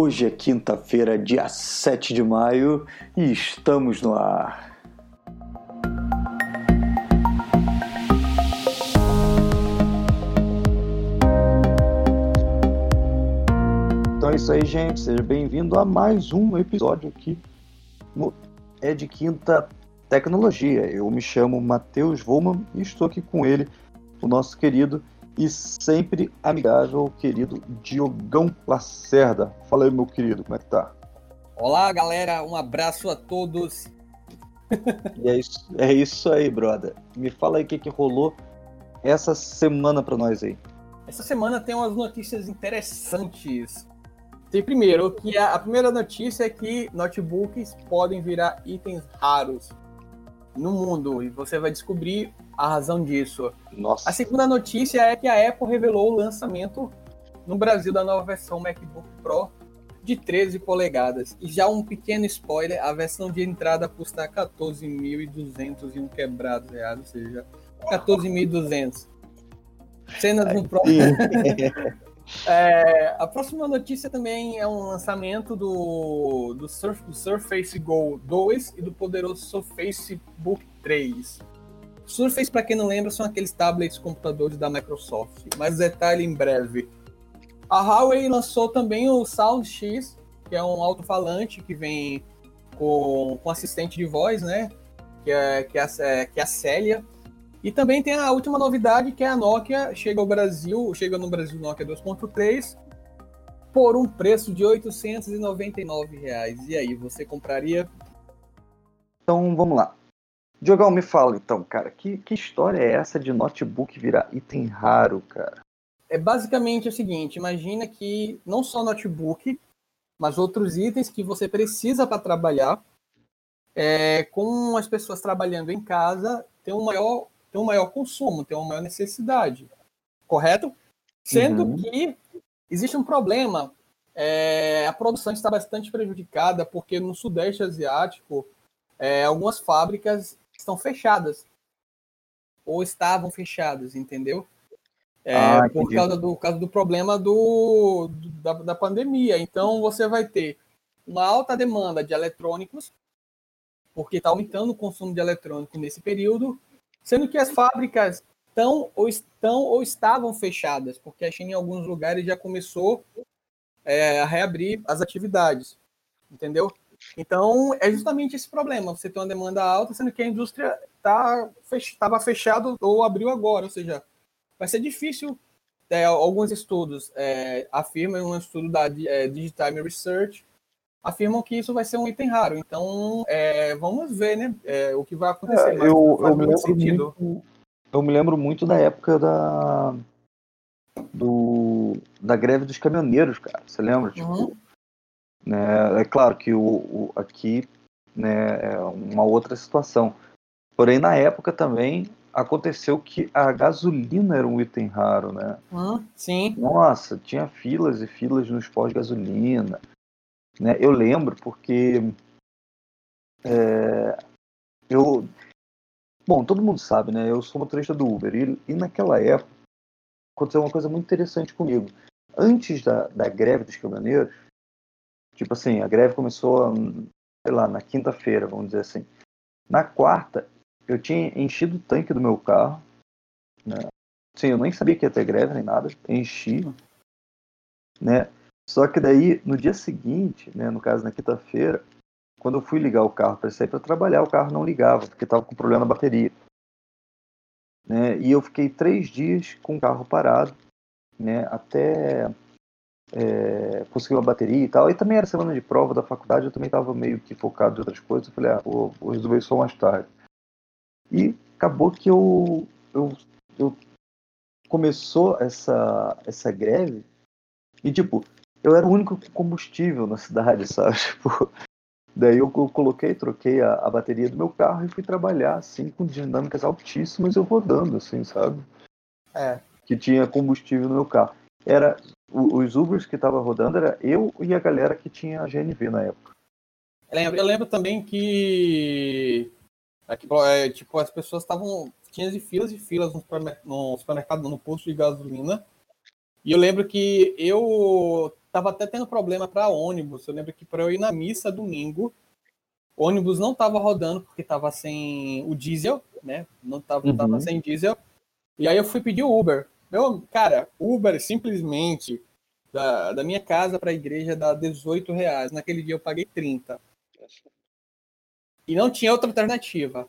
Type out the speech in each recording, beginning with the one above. Hoje é quinta-feira, dia 7 de maio, e estamos no ar. Então é isso aí, gente. Seja bem-vindo a mais um episódio aqui no É de Quinta Tecnologia. Eu me chamo Matheus Volman e estou aqui com ele, o nosso querido e sempre amigável, querido Diogão Lacerda. Fala aí, meu querido, como é que tá? Olá, galera, um abraço a todos. E é isso aí, brother. Me fala aí o que rolou essa semana pra nós aí. Essa semana tem umas notícias interessantes. Tem primeiro, que a primeira notícia é que notebooks podem virar itens raros no mundo, e você vai descobrir a razão disso. Nossa. A segunda notícia é que a Apple revelou o lançamento no Brasil da nova versão MacBook Pro de 13 polegadas. E já um pequeno spoiler, a versão de entrada custa R$14.201 quebrados, ou seja, R$14.200. Cenas no próximo. A próxima notícia também é um lançamento do Surface Go 2 e do poderoso Surface Book 3. Surface, para quem não lembra, são aqueles tablets computadores da Microsoft, mas detalhe em breve. A Huawei lançou também o Sound X, que é um alto-falante que vem com assistente de voz, né? Que é a Célia. E também tem a última novidade, que é a Nokia, chega no Brasil Nokia 2.3 por um preço de R$899. E aí, você compraria? Então, vamos lá. Diogão, me fala então, cara, que história é essa de notebook virar item raro, cara? É basicamente o seguinte, imagina que não só notebook, mas outros itens que você precisa para trabalhar, com as pessoas trabalhando em casa, tem um maior consumo, tem uma maior necessidade, correto? Sendo que existe um problema, a produção está bastante prejudicada, porque no Sudeste Asiático, algumas fábricas estão fechadas ou estavam fechadas, entendeu? Por causa do problema da pandemia. Então você vai ter uma alta demanda de eletrônicos, porque está aumentando o consumo de eletrônico nesse período, sendo que as fábricas estão ou estavam fechadas, porque a China em alguns lugares já começou a reabrir as atividades, entendeu? Então, é justamente esse problema, você tem uma demanda alta, sendo que a indústria estava fechada ou abriu agora, ou seja, vai ser difícil. Alguns estudos afirmam, um estudo da Digital Research, afirmam que isso vai ser um item raro, então vamos ver, né, o que vai acontecer. Mas eu me lembro muito da época da greve dos caminhoneiros, cara, você lembra? Tipo, é claro que aqui, né, é uma outra situação. Porém, na época também aconteceu que a gasolina era um item raro, né? Sim. Nossa, tinha filas e filas nos postos de gasolina. Né? Eu lembro porque... Bom, todo mundo sabe, né? Eu sou motorista do Uber. E naquela época aconteceu uma coisa muito interessante comigo. Antes da greve dos caminhoneiros... Tipo assim, a greve começou, sei lá, na quinta-feira, vamos dizer assim. Na quarta, eu tinha enchido o tanque do meu carro. Né? Sim, eu nem sabia que ia ter greve nem nada. Enchi. Né? Só que daí, no dia seguinte, né, no caso, na quinta-feira, quando eu fui ligar o carro para sair para trabalhar, o carro não ligava, porque estava com problema na bateria. Né? E eu fiquei 3 dias com o carro parado, né, até... conseguiu a bateria e tal, e também era semana de prova da faculdade, eu também estava meio que focado em outras coisas, eu falei, vou resolver isso só mais tarde. E acabou que eu começou essa greve, e tipo, eu era o único com combustível na cidade, sabe? Tipo, daí eu troquei a bateria do meu carro e fui trabalhar, assim, com dinâmicas altíssimas, eu rodando, assim, sabe? Que tinha combustível no meu carro. Era... Os Ubers que estavam rodando era eu e a galera que tinha a GNV na época. Eu lembro também que tipo, as pessoas estavam... Tinha filas no supermercado, no posto de gasolina. E eu lembro que eu estava até tendo problema para ônibus. Eu lembro que para eu ir na missa domingo, o ônibus não estava rodando porque estava sem o diesel, né? Não estava sem diesel. E aí eu fui pedir o Uber. Meu, cara, Uber simplesmente da minha casa para a igreja dá R$18. Naquele dia eu paguei 30. E não tinha outra alternativa.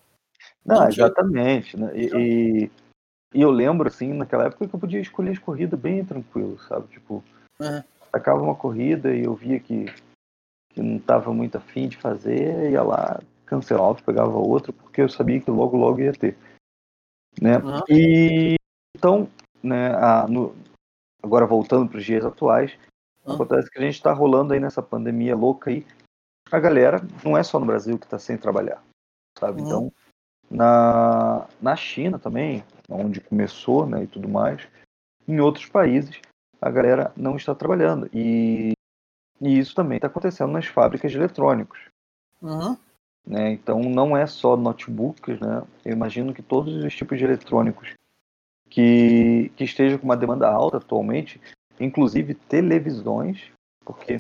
Não exatamente. Né? E eu lembro, assim, naquela época que eu podia escolher as corridas bem tranquilo, sabe? Tipo, acaba uma corrida e eu via que não estava muito afim de fazer, ia lá, cancelava, pegava outra, porque eu sabia que logo, logo ia ter. Né? E então, né, agora voltando para os dias atuais, acontece que a gente está rolando aí nessa pandemia louca aí. A galera, não é só no Brasil que está sem trabalhar, sabe? Então, na China também, onde começou, né, e tudo mais, em outros países, a galera não está trabalhando. E isso também está acontecendo nas fábricas de eletrônicos. Né? Então, não é só notebooks, né? Eu imagino que todos os tipos de eletrônicos que estejam com uma demanda alta atualmente, inclusive televisões, porque...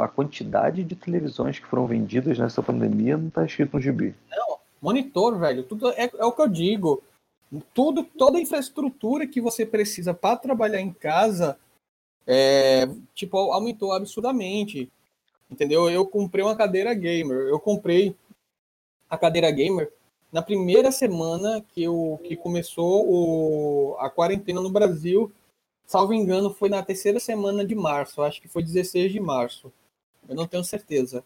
a quantidade de televisões que foram vendidas nessa pandemia não está escrito no gibi. Não, monitor, velho, tudo é o que eu digo. Toda a infraestrutura que você precisa para trabalhar em casa aumentou absurdamente. Entendeu? Eu comprei uma cadeira gamer. Eu comprei a cadeira gamer na primeira semana que começou a quarentena no Brasil. Salvo engano, foi na terceira semana de março. Acho que foi 16 de março. Eu não tenho certeza.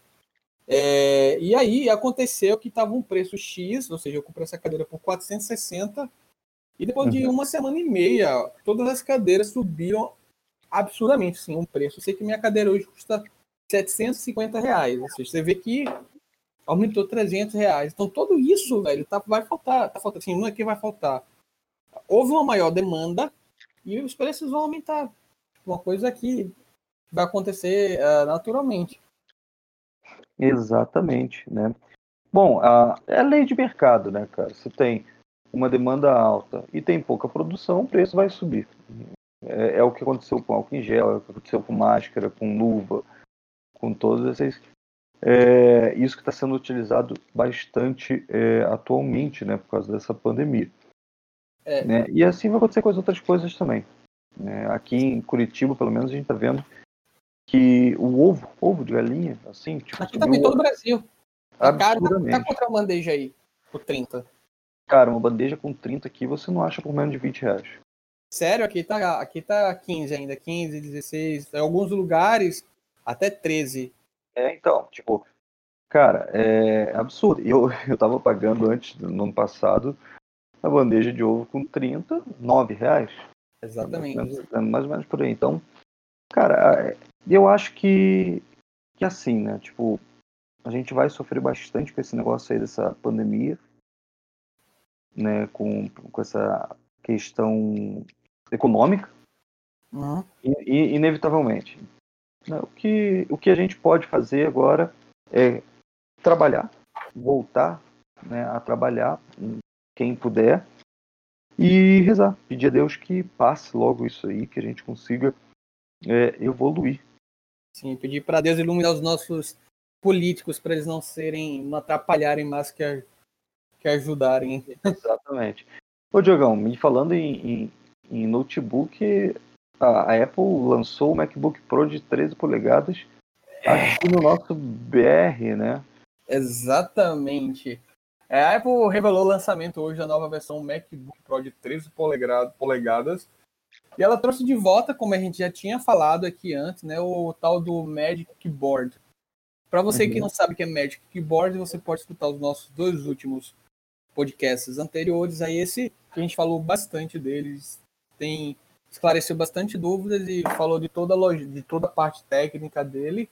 E aí, aconteceu que estava um preço X, ou seja, eu comprei essa cadeira por 460. E depois de uma semana e meia, todas as cadeiras subiram absurdamente, sim, um preço. Eu sei que minha cadeira hoje custa R$750. Ou seja, você vê que aumentou R$300. Então, tudo isso, velho, vai faltar. Assim, não é que vai faltar. Houve uma maior demanda. E os preços vão aumentar. Uma coisa que vai acontecer naturalmente. Exatamente, né? Bom, é a lei de mercado, né, cara? Se tem uma demanda alta e tem pouca produção, o preço vai subir. É o que aconteceu com álcool em gel, é o que aconteceu com máscara, com luva, com todos esses... isso que está sendo utilizado bastante atualmente, né, por causa dessa pandemia. Né? E assim vai acontecer com as outras coisas também. Né? Aqui em Curitiba, pelo menos, a gente está vendo que o ovo de galinha, assim... Tipo, aqui também todo o Brasil. Absurdamente. Cara, tá contra uma bandeja aí, por 30. Cara, uma bandeja com 30 aqui, você não acha por menos de R$20. Sério, aqui tá 15 ainda, 15, 16, em alguns lugares até 13. Então, tipo, cara, é absurdo. Eu tava pagando antes, no ano passado... A bandeja de ovo com 30, R$9. Exatamente. Mais ou menos por aí. Então, cara, eu acho que assim, né? Tipo, a gente vai sofrer bastante com esse negócio aí dessa pandemia, né? Com essa questão econômica, inevitavelmente. O que a gente pode fazer agora é trabalhar, voltar, né, a trabalhar, quem puder, e rezar, pedir a Deus que passe logo isso aí, que a gente consiga evoluir. Sim, pedir para Deus iluminar os nossos políticos, para eles não atrapalharem mais que ajudarem. Exatamente. Ô Diogão, me falando em notebook, a Apple lançou o MacBook Pro de 13 polegadas aqui no nosso BR, né? Exatamente. A Apple revelou o lançamento hoje da nova versão MacBook Pro de 13 polegadas. E ela trouxe de volta, como a gente já tinha falado aqui antes, né, o tal do Magic Keyboard. Para você que não sabe o que é Magic Keyboard, você pode escutar os nossos dois últimos podcasts anteriores. Aí esse, que a gente falou bastante deles, esclareceu bastante dúvidas e falou de toda a parte técnica dele.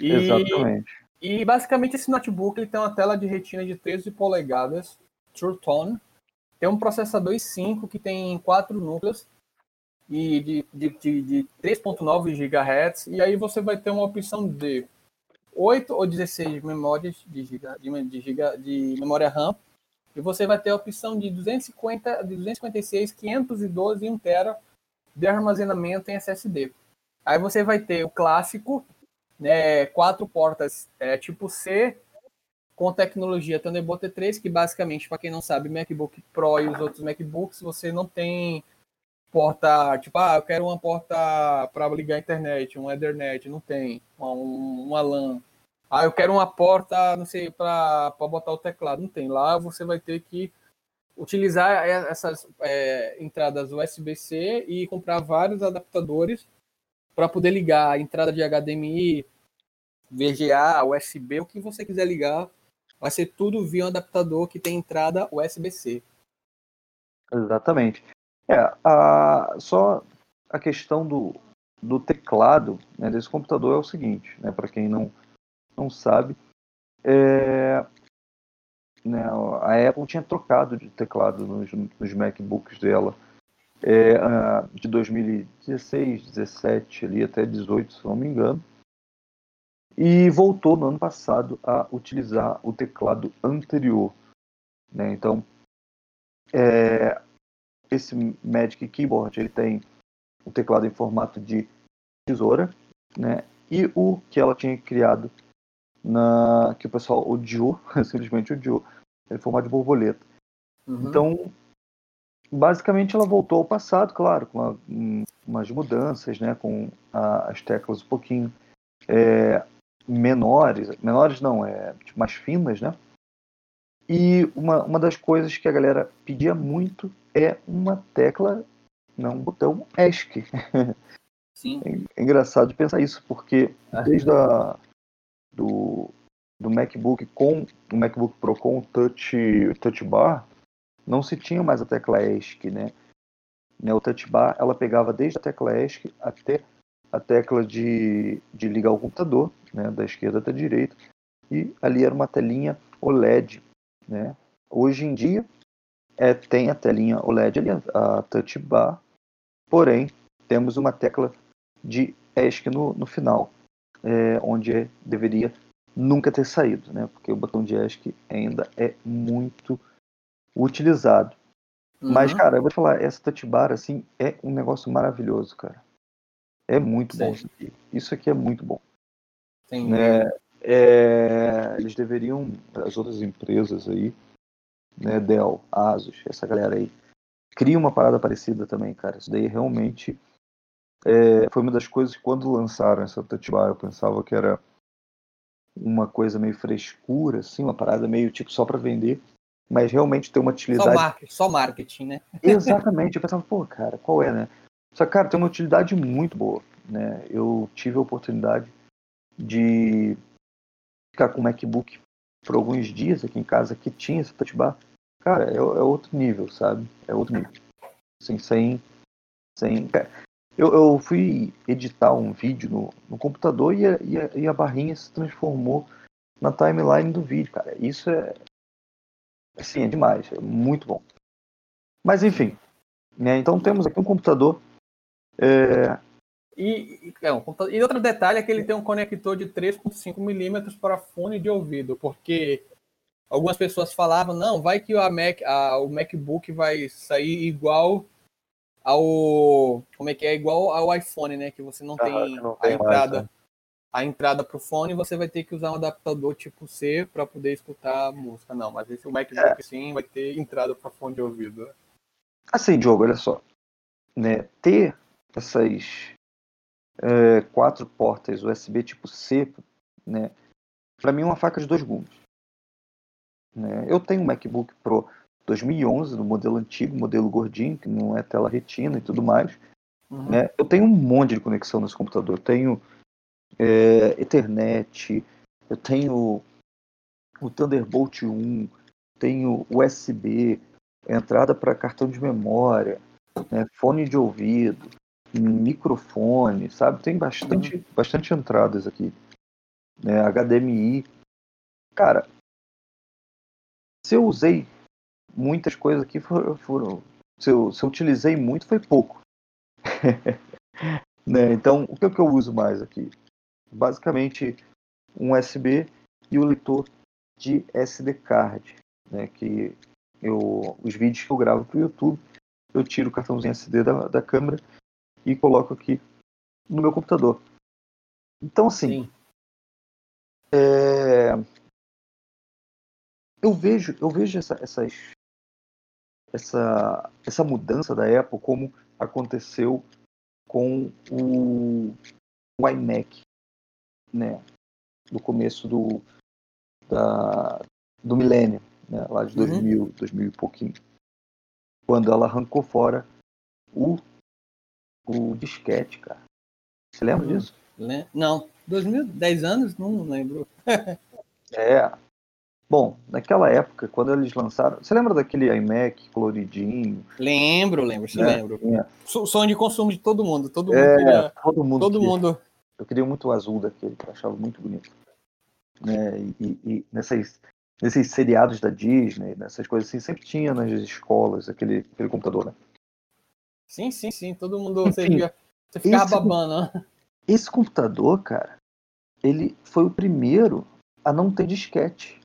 Exatamente. E basicamente esse notebook ele tem uma tela de retina de 13 polegadas, True Tone, tem um processador i5 que tem 4 núcleos e de 3.9 GHz, e aí você vai ter uma opção de 8 ou 16 memórias de memória RAM, e você vai ter a opção de 256, 512 e 1 TB de armazenamento em SSD. Aí você vai ter o clássico, né, 4 portas tipo C, com tecnologia Thunderbolt T3, que basicamente, para quem não sabe, MacBook Pro e os outros MacBooks, você não tem porta, tipo, ah, eu quero uma porta para ligar a internet, um Ethernet, não tem, uma LAN. Ah, eu quero uma porta, não sei, para botar o teclado, não tem. Lá você vai ter que utilizar essas entradas USB-C e comprar vários adaptadores para poder ligar a entrada de HDMI, VGA, USB, o que você quiser ligar. Vai ser tudo via um adaptador que tem entrada USB-C. Exatamente. Só a questão do teclado, né, desse computador é o seguinte, né, para quem não sabe, né, a Apple tinha trocado de teclado nos MacBooks dela de 2016, 2017 ali, até 2018, se não me engano, e voltou no ano passado a utilizar o teclado anterior, né? Então, esse Magic Keyboard, ele tem o teclado em formato de tesoura, né? E o que ela tinha criado, que o pessoal odiou, simplesmente odiou, em formato de borboleta. Uhum. Então, basicamente, ela voltou ao passado, claro, com umas mudanças, né? Com as teclas um pouquinho menores não, tipo, mais finas, né? E uma das coisas que a galera pedia muito é uma tecla, não, um botão ESC. Sim. É engraçado pensar isso, porque desde do MacBook do MacBook Pro com o Touch Bar, não se tinha mais a tecla ESC, né? O Touch Bar, ela pegava desde a tecla ESC até a tecla de ligar o computador, né, da esquerda até a direita, e ali era uma telinha OLED, né? Hoje em dia tem a telinha OLED ali, a Touch Bar, porém temos uma tecla de ESC no final, onde deveria nunca ter saído, né? Porque o botão de ESC ainda é muito utilizado. Uhum. Mas, cara, eu vou te falar, essa Touch Bar, assim, é um negócio maravilhoso, cara. É muito bom isso aqui. Isso aqui é muito bom. Sim. Eles deveriam, as outras empresas aí, né, Dell, Asus, essa galera aí, cria uma parada parecida também, cara. Isso daí realmente foi uma das coisas que, quando lançaram essa Touch Bar, eu pensava que era uma coisa meio frescura, assim, uma parada meio tipo só para vender, mas realmente tem uma utilidade. Só marketing, né? Exatamente. Eu pensava, pô, cara, qual é, né? Só que, cara, tem uma utilidade muito boa, né? Eu tive a oportunidade de ficar com o MacBook por alguns dias aqui em casa, que tinha esse Touch Bar. Cara, é outro nível, sabe? É outro nível. Assim, sem... Eu fui editar um vídeo no computador e a barrinha se transformou na timeline do vídeo, cara. Isso é... Assim, é demais. É muito bom. Mas, enfim, né? Então, temos aqui um computador... E outro detalhe é que ele tem um conector de 3,5mm para fone de ouvido, porque algumas pessoas falavam, não, vai que o MacBook vai sair igual ao... Como é que é? Igual ao iPhone, né? Que você não tem entrada, né? A entrada para o fone, você vai ter que usar um adaptador tipo C para poder escutar a música. Não, mas esse MacBook sim vai ter entrada para fone de ouvido. Assim, Diogo, olha só, né? Ter essas 4 portas USB tipo C, né, para mim é uma faca de 2 gumes, né? Eu tenho um MacBook Pro 2011, do modelo antigo, modelo gordinho, que não é tela retina e tudo mais. Uhum. Né? Eu tenho um monte de conexão nesse computador. Eu tenho Ethernet, eu tenho o Thunderbolt 1, tenho USB, entrada para cartão de memória, né, fone de ouvido, microfone, sabe? Tem bastante entradas aqui, né? HDMI. Cara, se eu usei muitas coisas aqui, se eu utilizei muito, foi pouco. Né? Então, o que eu uso mais aqui? Basicamente, um USB e o leitor de SD card, né? Que os vídeos que eu gravo para o YouTube, eu tiro o cartãozinho SD da câmera e coloco aqui no meu computador. Então, assim, eu vejo essa mudança da Apple como aconteceu com o iMac, né, no começo do milênio, né, lá de 2000 e pouquinho, quando ela arrancou fora o disquete, cara. Você lembra disso? Não. 2010 anos? Não lembro. Bom, naquela época, quando eles lançaram... Você lembra daquele iMac coloridinho? Lembro. Sonho de consumo de todo mundo. Todo mundo queria. Eu queria muito o azul daquele, que eu achava muito bonito. Né? E nesses seriados da Disney, nessas coisas assim, sempre tinha nas escolas aquele computador, né? Sim. Todo mundo... Você ficava babando, né? Esse computador, cara, ele foi o primeiro a não ter disquete.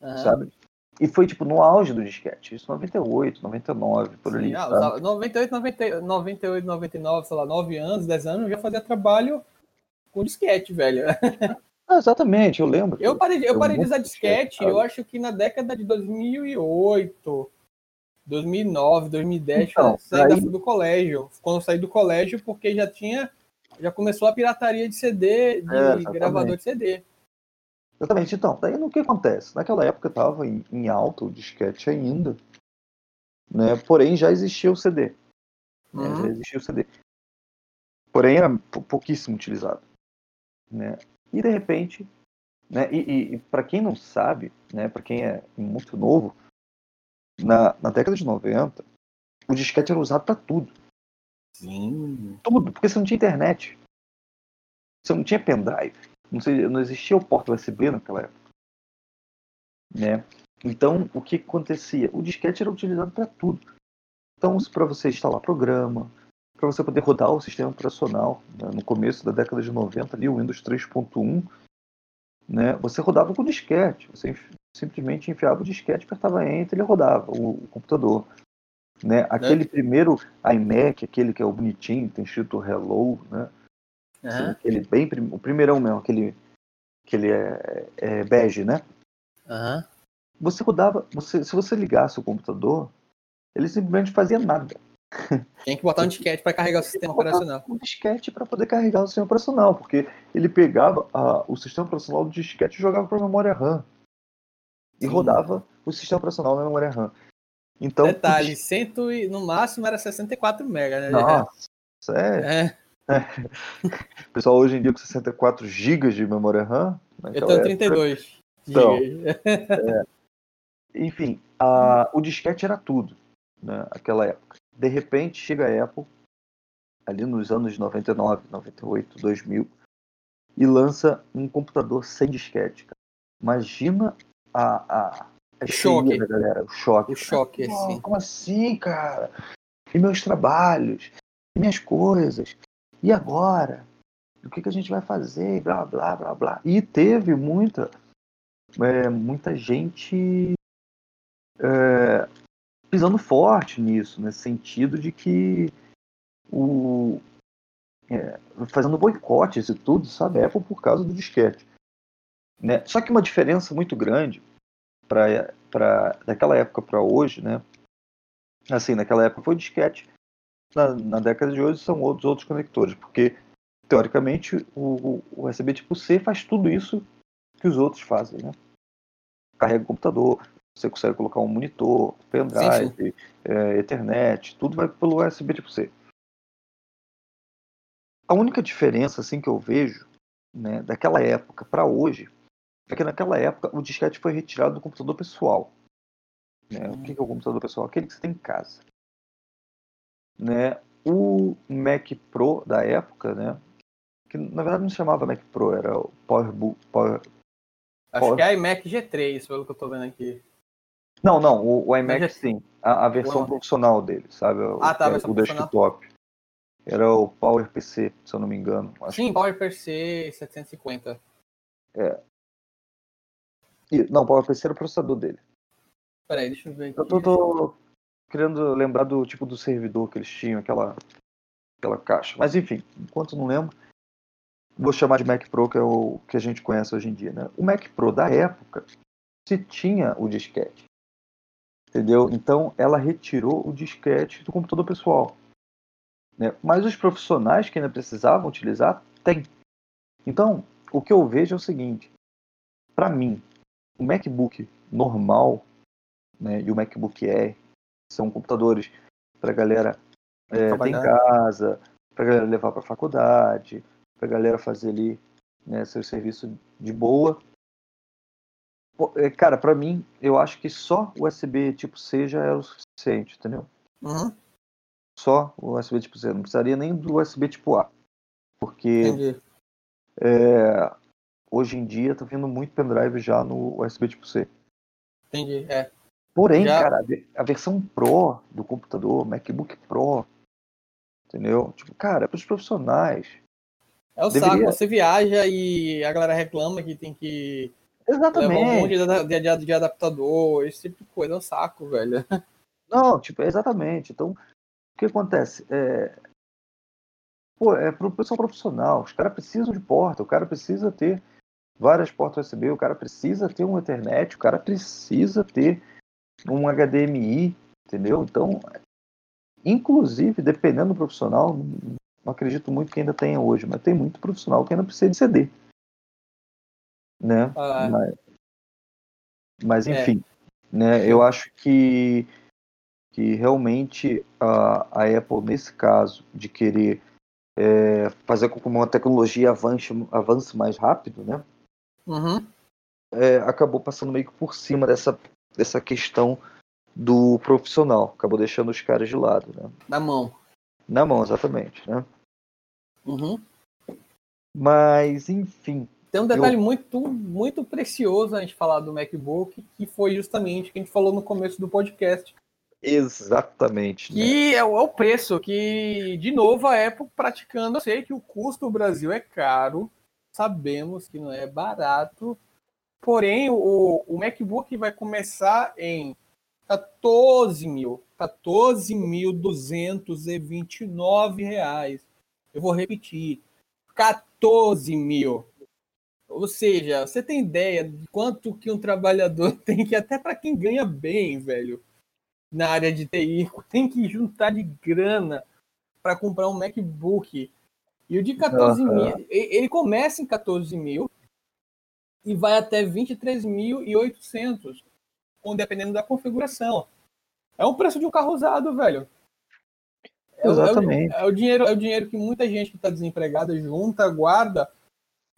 Sabe? E foi, tipo, no auge do disquete. Isso 98, 99, por ali. 98, 99, sei lá, 9 anos, 10 anos, eu já fazia trabalho com disquete, velho. Exatamente, eu lembro. Eu parei de usar disquete, eu acho que na década de 2008, 2009, 2010, então, do colégio. Quando eu saí do colégio, porque já começou a pirataria de CD, de gravador de CD. Exatamente. Então, daí o que acontece? Naquela época estava em alta o disquete ainda, né? Porém, já existia o CD. Né? Já existia o CD. Porém, era pouquíssimo utilizado. Né? E, de repente, né? E para quem não sabe, né? Para quem é muito novo, na década de 90, o disquete era usado para tudo. Sim. Tudo, porque você não tinha internet. Você não tinha pendrive. Não existia o porta USB naquela época. Né? Então, o que acontecia? O disquete era utilizado para tudo. Então, para você instalar programa, para você poder rodar o sistema operacional, né? No começo da década de 90, ali, o Windows 3.1, né? Você rodava com disquete. Você simplesmente enfiava o disquete, apertava Enter e ele rodava o computador. Né? Aquele primeiro iMac, aquele que é o bonitinho, tem escrito Hello, né? Assim, aquele bem, o primeirão mesmo, aquele bege, né? Você rodava, se você ligasse o computador, ele simplesmente fazia nada. Tem que botar um disquete para carregar o sistema operacional. Um disquete para poder carregar o sistema operacional, porque ele pegava o sistema operacional do disquete e jogava para memória RAM. E rodava o sistema operacional na memória RAM. Então, detalhe, no máximo era 64 MB, né? Nossa, sério? Pessoal, hoje em dia com 64 GB de memória RAM. Eu tenho 32 GB. Então, enfim, o disquete era tudo, né, naquela época. De repente chega a Apple, ali nos anos 99, 98, 2000, e lança um computador sem disquete. Cara. Imagina a choque da galera, o choque. O choque, assim. Como assim, cara? E meus trabalhos, e minhas coisas. E agora? O que a gente vai fazer? Blá, blá, blá, blá. E teve muita gente pisando forte nisso, nesse sentido de que fazendo boicotes e tudo, sabe? A Apple por causa do disquete. Né? Só que uma diferença muito grande daquela época para hoje, né? Assim, naquela época foi o disquete. Na década de hoje são outros conectores, porque, teoricamente, o USB tipo C faz tudo isso que os outros fazem, né? Carrega o computador, você consegue colocar um monitor, pendrive, sim. Ethernet, tudo vai pelo USB tipo C. A única diferença, assim, que eu vejo, né, daquela época para hoje, é que naquela época o disquete foi retirado do computador pessoal. Né? O que é o computador pessoal? Aquele que você tem em casa. Né? O Mac Pro da época, né? Que na verdade não se chamava Mac Pro, era o Power... que é iMac G3, pelo que eu tô vendo aqui. Não, o iMac sim, a versão profissional dele, sabe? A versão desktop. Era o PowerPC, se eu não me engano. Sim, PowerPC 750. Não, o PowerPC era o processador dele. Peraí, deixa eu ver aqui. Eu tô querendo lembrar do tipo do servidor que eles tinham, aquela aquela caixa. Mas enfim, enquanto não lembro, vou chamar de Mac Pro, que é o que a gente conhece hoje em dia, né? O Mac Pro da época se tinha o disquete, entendeu? Então ela retirou o disquete do computador pessoal, né? Mas os profissionais que ainda precisavam utilizar, tem. Então, o que eu vejo é o seguinte: para mim, o MacBook normal, né, e o MacBook Air são computadores para galera ter em casa, para galera levar para faculdade, para galera fazer ali, né, seu serviço de boa. Cara, para mim, eu acho que só o USB tipo C já era o suficiente, entendeu? Uhum. Só o USB tipo C, não precisaria nem do USB tipo A, porque hoje em dia tá vindo muito pendrive já no USB tipo C. Entendi, é. Porém, já... cara, a versão Pro do computador, MacBook Pro, entendeu? Tipo, cara, é pros profissionais. É o saco, você viaja e a galera reclama que tem que... Exatamente. Levar um monte de adaptador, esse tipo de coisa, é um saco, velho. Não, tipo, exatamente. Então, o que acontece? Pô, é pro pessoal profissional, os caras precisam de porta, o cara precisa ter várias portas USB, o cara precisa ter um Ethernet, o cara precisa ter um HDMI, entendeu? Então, inclusive, dependendo do profissional, não acredito muito que ainda tenha hoje, mas tem muito profissional que ainda precisa de CD, né? Ah, mas enfim, né? Eu acho que realmente a Apple, nesse caso, de querer fazer com que uma tecnologia avance mais rápido, né? Uhum. Acabou passando meio que por cima dessa questão do profissional, acabou deixando os caras de lado, né? Na mão, exatamente, né? Uhum. Mas enfim, tem um detalhe muito, muito precioso a gente falar do MacBook, que foi justamente o que a gente falou no começo do podcast. Exatamente. Que, né, é o preço, que, de novo, a Apple praticando. Eu sei que o custo do Brasil é caro, sabemos que não é barato, porém o MacBook vai começar em R$14.229. Eu vou repetir, R$14.000. Ou seja, você tem ideia de quanto que um trabalhador tem que, até para quem ganha bem, velho, na área de TI, tem que juntar de grana para comprar um MacBook. E o de 14 mil, ele começa em 14 mil e vai até 23.800, dependendo da configuração. É um preço de um carro usado, velho. Exatamente. É o dinheiro que muita gente que está desempregada junta, guarda,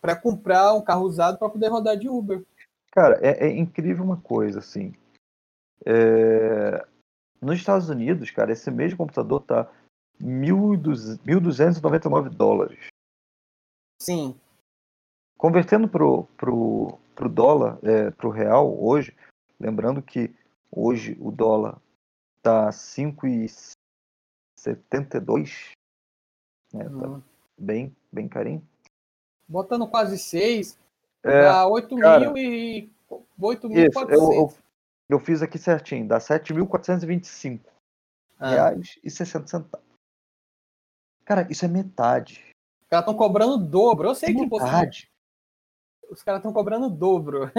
para comprar um carro usado para poder rodar de Uber. Cara, é incrível uma coisa, assim. Nos Estados Unidos, cara, esse mesmo computador tá $1.299. Sim. Convertendo pro dólar, pro real hoje, lembrando que hoje o dólar tá 5,72, né? Tá bem, bem carinho. Botando quase 6, dá 8.400. Eu fiz aqui certinho, dá R$7.425,60. Cara, isso é metade. Os caras estão cobrando o dobro. Eu sei que metade. Os caras estão cobrando o dobro.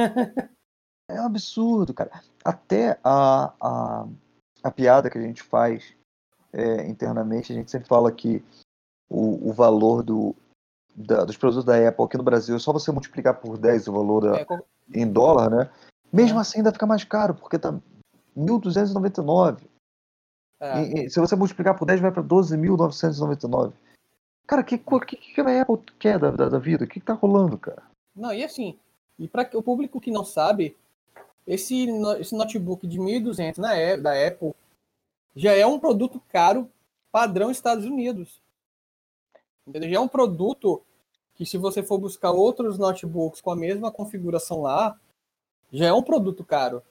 É um absurdo, cara. Até a piada que a gente faz internamente, a gente sempre fala que o valor dos produtos da Apple aqui no Brasil, é só você multiplicar por 10 o valor em dólar, né? Mesmo assim ainda fica mais caro, porque tá 1.299. E se você multiplicar por 10, vai para 12.999. Cara, que a Apple quer da vida? O que tá rolando, cara? Não, e assim, e para o público que não sabe, esse notebook de 1.200 da Apple já é um produto caro padrão Estados Unidos. Entendeu? Já é um produto que, se você for buscar outros notebooks com a mesma configuração lá, já é um produto caro.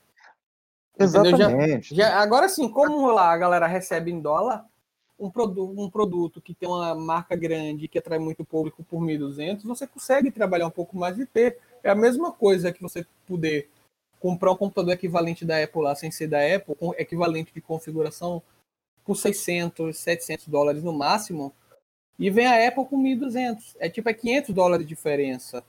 Exatamente. Agora sim, como lá a galera recebe em dólar, um produto que tem uma marca grande, que atrai muito público, por 1.200, você consegue trabalhar um pouco mais e ter. É a mesma coisa que você poder comprar um computador equivalente da Apple lá, sem ser da Apple, com equivalente de configuração, por 600, 700 dólares no máximo, E vem a Apple com 1.200. É tipo, é $500 de diferença.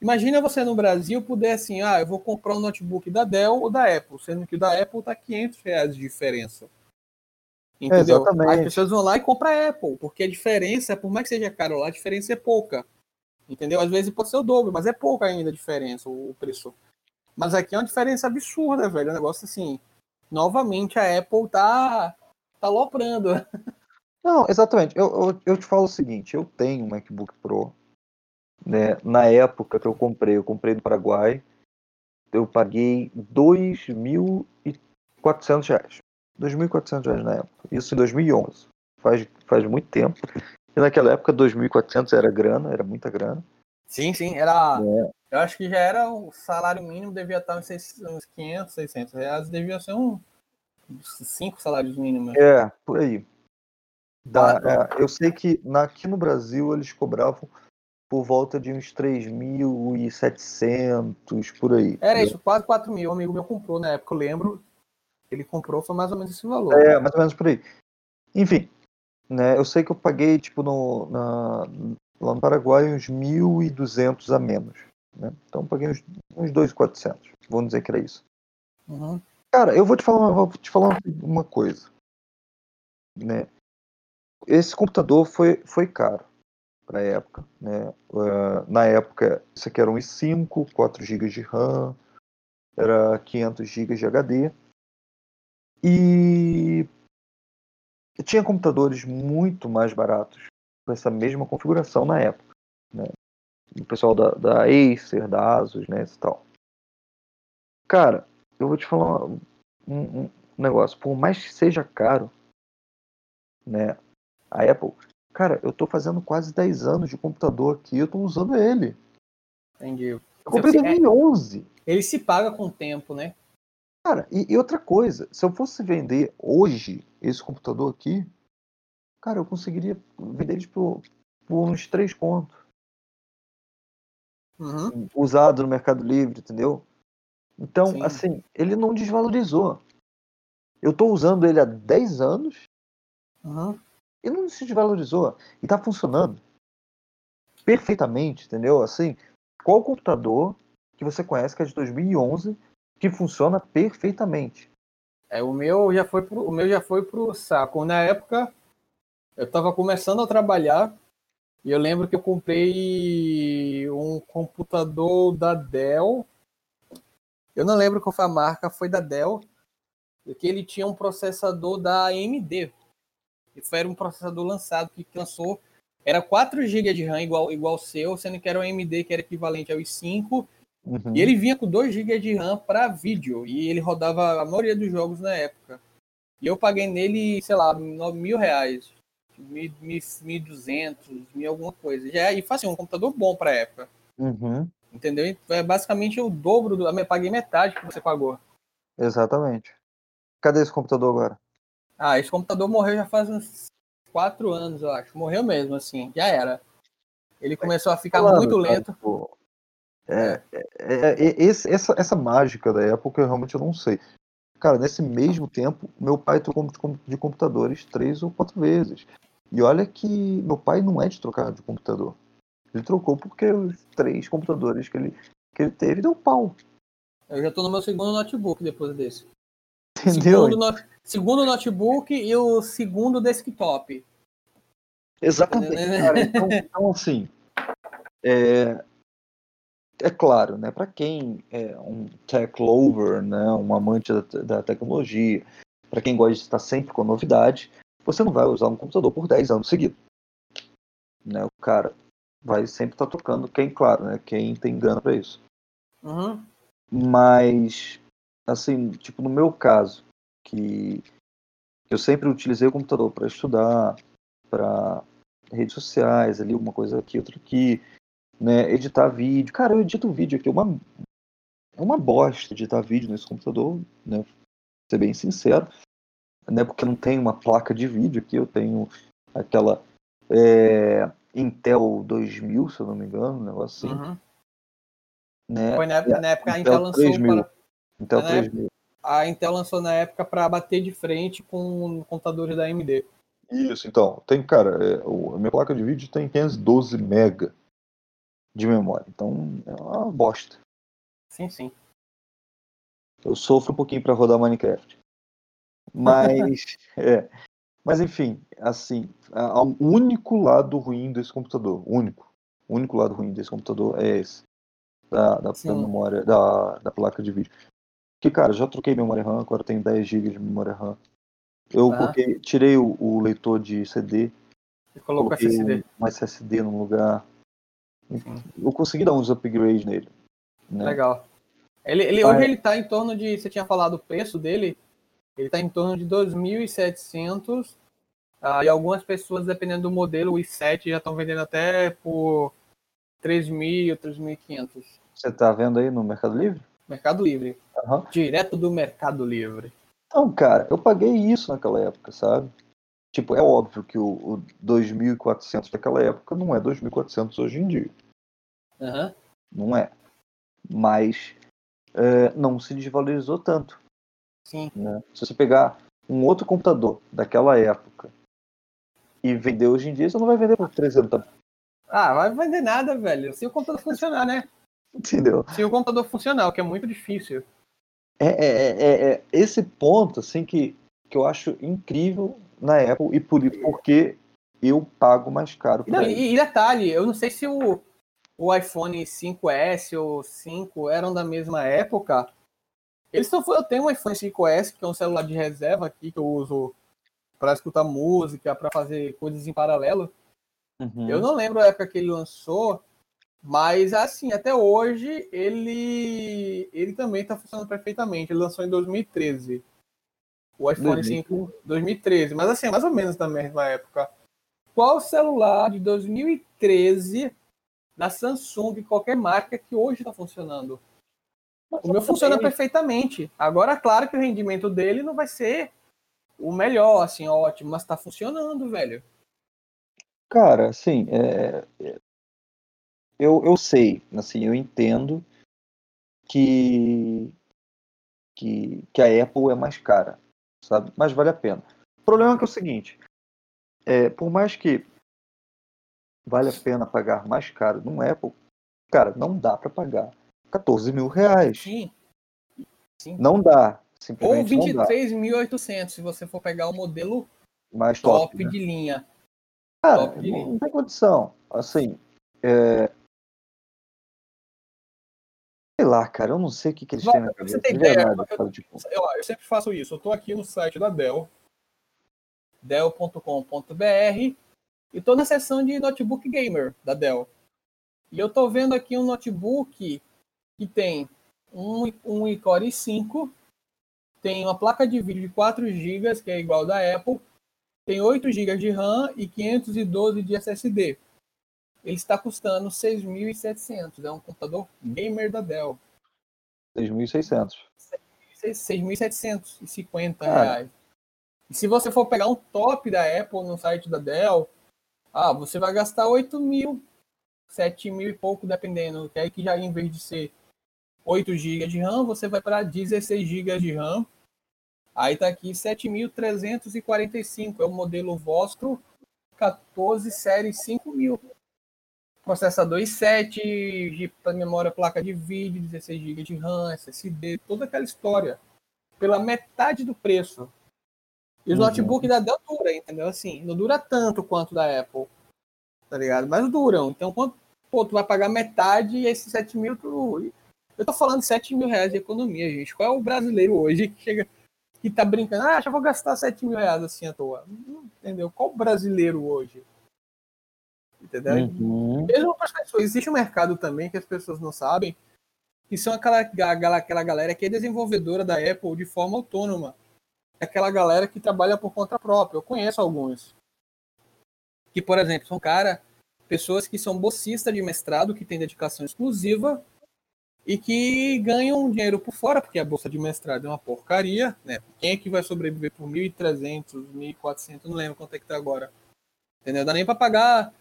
Imagina você no Brasil puder assim, eu vou comprar um notebook da Dell ou da Apple, sendo que o da Apple tá R$500 de diferença. Entendeu? Exatamente. As pessoas vão lá e compram a Apple, porque a diferença, por mais que seja caro lá, a diferença é pouca. Entendeu? Às vezes pode ser o dobro, mas é pouca ainda a diferença, o preço. Mas aqui é uma diferença absurda, velho. É um negócio assim, novamente a Apple tá aloprando. Não, exatamente. Eu te falo o seguinte, eu tenho um MacBook Pro, né? Na época que eu comprei no Paraguai, eu paguei R$2.400. R$2.400 na época. Isso em 2011. Faz muito tempo. E naquela época, 2.400 era grana, era muita grana. Sim, era... É. Eu acho que já era o salário mínimo, devia estar uns 500, R$600. Devia ser uns 5 salários mínimos. É, por aí. Eu sei que aqui no Brasil eles cobravam por volta de uns 3.700, por aí. Era isso, quase 4.000. Um amigo meu comprou na época, eu lembro. Ele comprou, foi mais ou menos esse valor. É, mais ou menos por aí. Enfim, né, eu sei que eu paguei, tipo, lá no Paraguai, uns 1.200 a menos. Né? Então eu paguei uns 2.400. Vamos dizer que era isso. Uhum. Cara, eu vou te falar uma coisa. Né? Esse computador foi caro pra época. Né? Na época, isso aqui era um i5, 4 GB de RAM, era 500 GB de HD. E tinha computadores muito mais baratos com essa mesma configuração na época, né? O pessoal da Acer, da Asus, né, e tal. Cara, eu vou te falar um negócio. Por mais que seja caro, né, a Apple... Cara, eu tô fazendo quase 10 anos de computador aqui e eu tô usando ele. Entendi. Eu comprei em 2011. Ele se paga com o tempo, né? Cara, e outra coisa, se eu fosse vender hoje esse computador aqui, cara, eu conseguiria vender ele por uns 3 contos. Uhum. Usado no Mercado Livre, entendeu? Então, sim, assim, ele não desvalorizou. Eu tô usando ele há 10 anos, uhum, e não se desvalorizou. E tá funcionando perfeitamente, entendeu? Assim, qual computador que você conhece que é de 2011... que funciona perfeitamente? O meu já foi pro saco. Na época, eu estava começando a trabalhar e eu lembro que eu comprei um computador da Dell. Eu não lembro qual foi a marca, foi da Dell. Porque ele tinha um processador da AMD. E foi um processador lançado, que lançou... Era 4 GB de RAM, igual o seu, sendo que era o AMD, que era equivalente ao i5. Uhum. E ele vinha com 2 GB de RAM para vídeo. E ele rodava a maioria dos jogos na época. E eu paguei nele, sei lá, R$9.000. 1.200, mil alguma coisa. Já, e foi assim, um computador bom para época. Uhum. Entendeu? E é basicamente o dobro do... Eu paguei metade que você pagou. Exatamente. Cadê esse computador agora? Esse computador morreu já faz uns 4 anos, eu acho. Morreu mesmo, assim. Já era. Ele começou a ficar muito lento. Pô. Essa mágica da época eu realmente não sei. Cara, nesse mesmo tempo, meu pai trocou de computadores 3 ou 4 vezes. E olha que meu pai não é de trocar de computador. Ele trocou porque os 3 computadores que ele teve deu pau. Eu já tô no meu segundo notebook depois desse. Entendeu? Segundo notebook e o segundo desktop. Exatamente, cara. Então assim... É claro, né? Para quem é um tech lover, né, um amante da tecnologia, para quem gosta de estar sempre com novidade, você não vai usar um computador por 10 anos seguidos. Né? O cara vai sempre estar trocando, claro, né? Quem tem grana para isso. Uhum. Mas, assim, tipo no meu caso, que eu sempre utilizei o computador para estudar, para redes sociais, ali uma coisa aqui, outra aqui. Né, editar vídeo. Cara, eu edito vídeo aqui. É uma bosta editar vídeo nesse computador, né? Ser bem sincero. Né, porque não tem uma placa de vídeo aqui. Eu tenho aquela Intel 2000, se eu não me engano. Um negócio assim. Uhum. Né? Foi na época a Intel lançou... 3000. Intel 3000. A Intel lançou na época para bater de frente com computadores da AMD. Isso, então, tem, cara, a minha placa de vídeo tem 512 MB de memória, então é uma bosta. Sim, sim. Eu sofro um pouquinho pra rodar Minecraft. Mas, mas enfim, assim, o único lado ruim desse computador, o único lado ruim desse computador é esse, da memória, da placa de vídeo. Que, cara, já troquei memória RAM, agora tenho 10 GB de memória RAM. Eu tirei o leitor de CD. E colocou SSD. Um SSD num lugar. Sim. Eu consegui dar uns upgrades nele. Né? Legal. Hoje ele tá em torno de... Você tinha falado o preço dele? Ele tá em torno de 2.700. E algumas pessoas, dependendo do modelo, o i7 já estão vendendo até por 3.000, 3.500. Você tá vendo aí no Mercado Livre? Mercado Livre. Uhum. Direto do Mercado Livre. Então, cara, eu paguei isso naquela época, sabe? Tipo, é óbvio que o 2.400 daquela época não é 2.400 hoje em dia. Uhum. Não é. Mas não se desvalorizou tanto. Sim. Né? Se você pegar um outro computador daquela época e vender hoje em dia, você não vai vender por 300. Vai vender nada, velho. Se o computador funcionar, né? Entendeu? Se o computador funcionar, o que é muito difícil. É esse ponto assim, que eu acho incrível na Apple e porque eu pago mais caro. E detalhe, eu não sei se o iPhone 5S ou 5 eram da mesma época. Eu tenho um iPhone 5S, que é um celular de reserva aqui, que eu uso para escutar música, para fazer coisas em paralelo. Uhum. Eu não lembro a época que ele lançou. Mas, assim, até hoje, ele também está funcionando perfeitamente. Ele lançou em 2013. O iPhone 5, 2013. Mas, assim, mais ou menos na mesma época. Qual celular de 2013 da Samsung, de qualquer marca, que hoje está funcionando? Nossa, o meu funciona perfeitamente. Agora, claro que o rendimento dele não vai ser o melhor, assim, ótimo. Mas está funcionando, velho. Cara, assim, Eu sei, assim, eu entendo que a Apple é mais cara, sabe? Mas vale a pena. O problema é que é o seguinte, por mais que vale a pena pagar mais caro num Apple, cara, não dá para pagar R$14.000. Sim. Sim. Não dá, simplesmente não dá. Ou R$23.800, se você for pegar o modelo mais top, né? De linha. Cara, top de linha. Não tem condição, assim... Sei lá, cara, eu não sei o que eles têm na cabeça. Você tem ideia? Eu sempre faço isso. Eu tô aqui no site da Dell, dell.com.br, e tô na seção de notebook gamer da Dell. E eu tô vendo aqui um notebook que tem um iCore i5, tem uma placa de vídeo de 4 GB, que é igual da Apple, tem 8 GB de RAM e 512 de SSD. Ele está custando 6.700. É um computador gamer da Dell. 6.600. R$6.750. E se você for pegar um top da Apple no site da Dell, você vai gastar 8.000, 7.000 e pouco, dependendo. Que aí que já, em vez de ser 8 GB de RAM, você vai para 16 GB de RAM. Aí está aqui 7.345. É o modelo Vostro 14 série 5.000. Processador i7, memória, placa de vídeo, 16 GB de RAM, SSD, toda aquela história. Pela metade do preço. E os notebooks da Dell duram, entendeu? Assim, não dura tanto quanto da Apple, tá ligado? Mas duram. Então, tu vai pagar metade e esses 7 mil... Eu tô falando de R$7.000 de economia, gente. Qual é o brasileiro hoje que chega e tá brincando? Já vou gastar R$7.000 assim à toa. Entendeu? Qual o brasileiro hoje? Entendeu? Uhum. Mesmo para as pessoas, existe um mercado também que as pessoas não sabem, que são aquela galera que é desenvolvedora da Apple de forma autônoma, aquela galera que trabalha por conta própria. Eu conheço alguns que, por exemplo, são pessoas que são bolsistas de mestrado, que têm dedicação exclusiva e que ganham dinheiro por fora, porque a bolsa de mestrado é uma porcaria, né? Quem é que vai sobreviver por 1.300, 1.400, não lembro quanto é que tá agora, entendeu? Dá nem para pagar.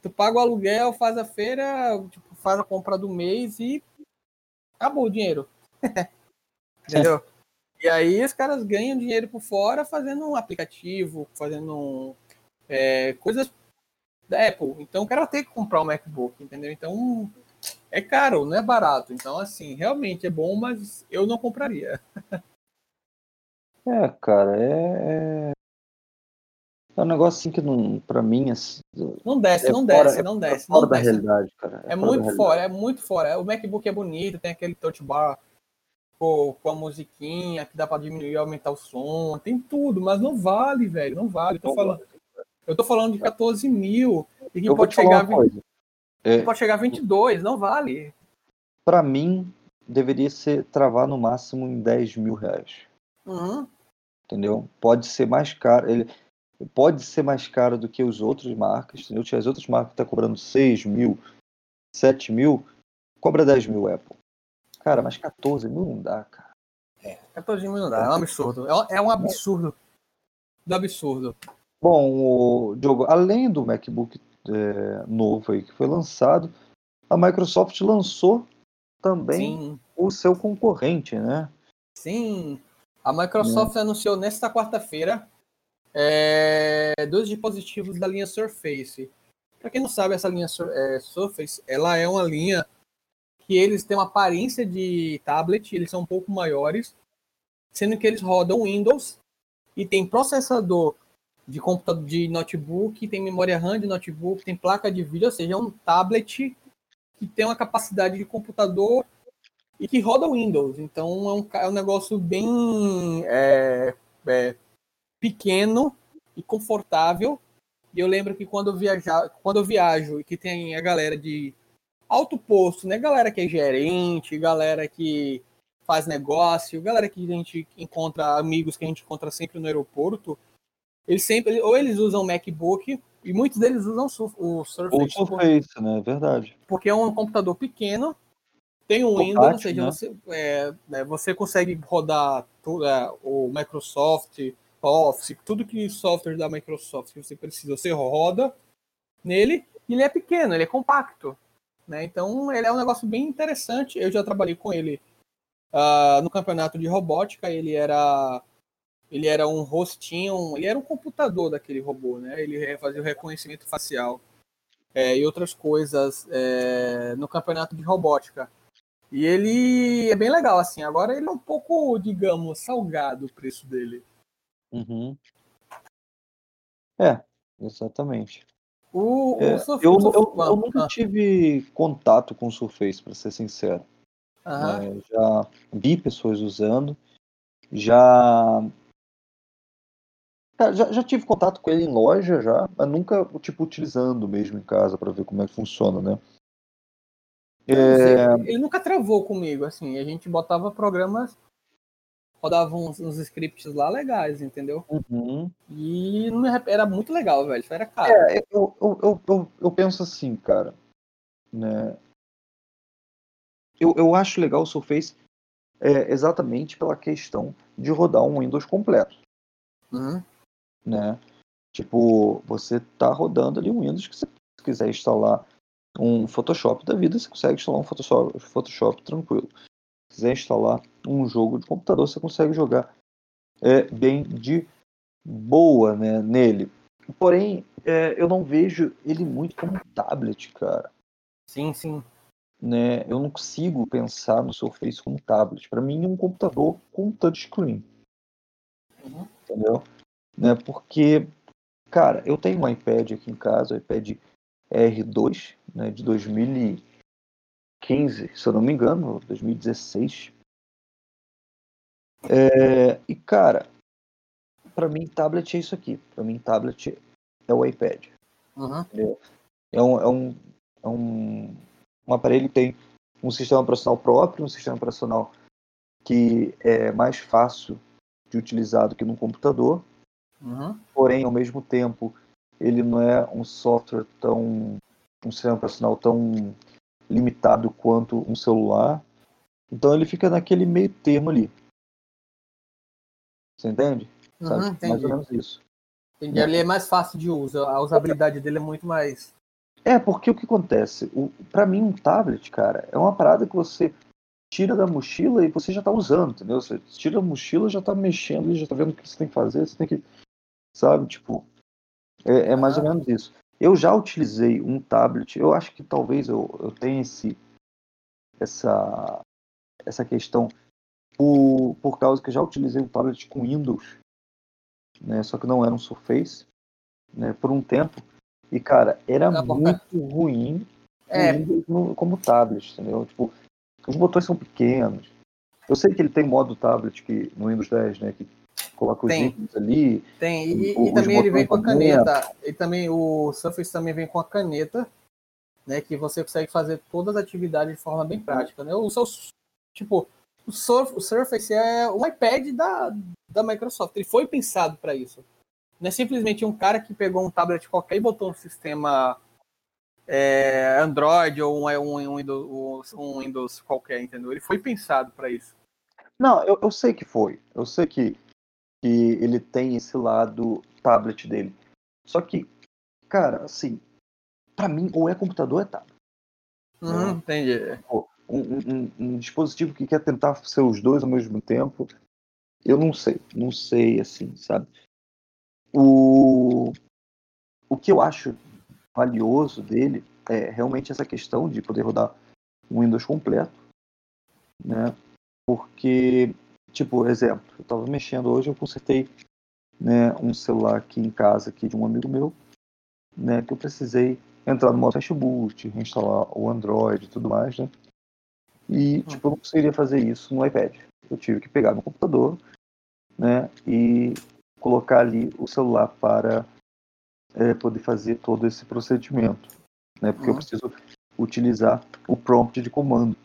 Tu paga o aluguel, faz a feira, faz a compra do mês e acabou o dinheiro. Entendeu? E aí os caras ganham dinheiro por fora fazendo um aplicativo, fazendo coisas da Apple. Então o cara tem que comprar um MacBook, entendeu? Então é caro, não é barato. Então, assim, realmente é bom, mas eu não compraria. É, cara, é um negócio assim que não, pra mim, assim, não desce. Fora da realidade, cara. É muito fora, O MacBook é bonito, tem aquele Touch Bar com a musiquinha que dá pra diminuir e aumentar o som, tem tudo, mas não vale, velho, não vale. Eu tô falando de 14 mil e que pode chegar a 22, não vale. Pra mim, deveria ser travar no máximo em 10 mil reais. Uhum. Entendeu? Pode ser mais caro. Ele pode ser mais caro do que os outros marcas. Entendeu? As outras marcas estão cobrando 6 mil, 7 mil. Cobra 10 mil, Apple. Cara, mas 14 mil não dá, cara. 14 mil não dá. É um absurdo. É um absurdo. Do absurdo. Bom, Diogo, além do MacBook novo aí que foi lançado, a Microsoft lançou também o seu concorrente, né? Sim. A Microsoft anunciou nesta quarta-feira 2 dispositivos da linha Surface. Para quem não sabe, essa linha Surface, ela é uma linha que eles têm uma aparência de tablet, eles são um pouco maiores, sendo que eles rodam Windows e tem processador de computador de notebook, tem memória RAM de notebook, tem placa de vídeo, ou seja, é um tablet que tem uma capacidade de computador e que roda Windows. Então é um negócio bem pequeno e confortável. E eu lembro que quando eu viajo e que tem a galera de alto posto, né? Galera que é gerente, galera que faz negócio, galera que a gente encontra, amigos que a gente encontra sempre no aeroporto, eles sempre, ou eles usam MacBook, e muitos deles usam o Surface. O Surface, né? É verdade. Porque é um computador pequeno. Tem um Windows, ou seja, né? Você consegue rodar tudo, o Microsoft, Office, tudo que o software da Microsoft que você precisa, você roda nele, e ele é pequeno, ele é compacto, né? Então, ele é um negócio bem interessante. Eu já trabalhei com ele no campeonato de robótica. Ele era um rostinho, ele era um computador daquele robô, né? Ele fazia o reconhecimento facial e outras coisas no campeonato de robótica. E ele é bem legal, assim. Agora ele é um pouco, digamos, salgado o preço dele. Uhum. É, exatamente. Eu nunca tive contato com o Surface, para ser sincero. Uhum. Já vi pessoas usando. Já tive contato com ele em loja, já, mas nunca, tipo, utilizando mesmo em casa para ver como é que funciona, né? Ele nunca travou comigo, assim, a gente botava programas, rodava uns scripts lá legais, entendeu? Uhum. E era muito legal, velho, era caro. Eu penso assim, cara, né? Eu acho legal o Surface exatamente pela questão de rodar um Windows completo. Uhum. Né? Tipo, você tá rodando ali um Windows que você quiser instalar um Photoshop da vida, você consegue instalar um Photoshop tranquilo. Se quiser instalar um jogo de computador, você consegue jogar bem de boa, né, nele. Porém, eu não vejo ele muito como um tablet, cara. Sim, sim. Né? Eu não consigo pensar no Surface como tablet. Para mim, é um computador com touchscreen. Uhum. Entendeu? Né? Porque, cara, eu tenho um iPad aqui em casa, um iPad R2, né, de 2015, se eu não me engano, 2016. E, cara, pra mim, tablet é isso aqui. Pra mim, tablet é o iPad. Uhum. É um aparelho que tem um sistema operacional próprio, um sistema operacional que é mais fácil de utilizar do que num computador. Uhum. Porém, ao mesmo tempo, ele não é um sistema operacional tão limitado quanto um celular. Então ele fica naquele meio termo ali. Você entende? Uhum, sabe? Entendi. Mais ou menos isso. Entendi. Ele é mais fácil de uso. A usabilidade dele é muito mais... porque o que acontece? Pra mim, um tablet, cara, é uma parada que você tira da mochila e você já tá usando, entendeu? Você tira a mochila, já tá mexendo, já tá vendo o que você tem que fazer, você tem que... Sabe? Tipo... É mais ou menos isso. Eu já utilizei um tablet, eu acho que talvez eu tenha essa questão por causa que eu já utilizei um tablet com Windows, né? Só que não era um Surface, né? Por um tempo. E, cara, era muito ruim como tablet, entendeu? Tipo, os botões são pequenos. Eu sei que ele tem modo tablet que, no Windows 10, né? Que coloca os ícones ali. Tem, e também ele vem com a caneta. O Surface também vem com a caneta, né? Que você consegue fazer todas as atividades de forma bem prática, né? O Surface é o iPad da Microsoft. Ele foi pensado para isso. Não é simplesmente um cara que pegou um tablet qualquer e botou um sistema Android ou um Windows qualquer, entendeu? Ele foi pensado para isso. Não, eu sei que foi. Eu sei que ele tem esse lado tablet dele. Só que, cara, assim, para mim, ou é computador ou é tablet. Entendi. Um dispositivo que quer tentar ser os dois ao mesmo tempo, eu não sei, assim, sabe? O que eu acho valioso dele é realmente essa questão de poder rodar um Windows completo, né? Porque, tipo, exemplo, eu estava mexendo hoje, eu consertei, né, um celular aqui em casa aqui de um amigo meu, né, que eu precisei entrar no modo fast boot, reinstalar o Android e tudo mais, né? E, tipo, eu não conseguiria fazer isso no iPad. Eu tive que pegar no computador, né, e colocar ali o celular para poder fazer todo esse procedimento, né? Porque eu preciso utilizar o prompt de comando,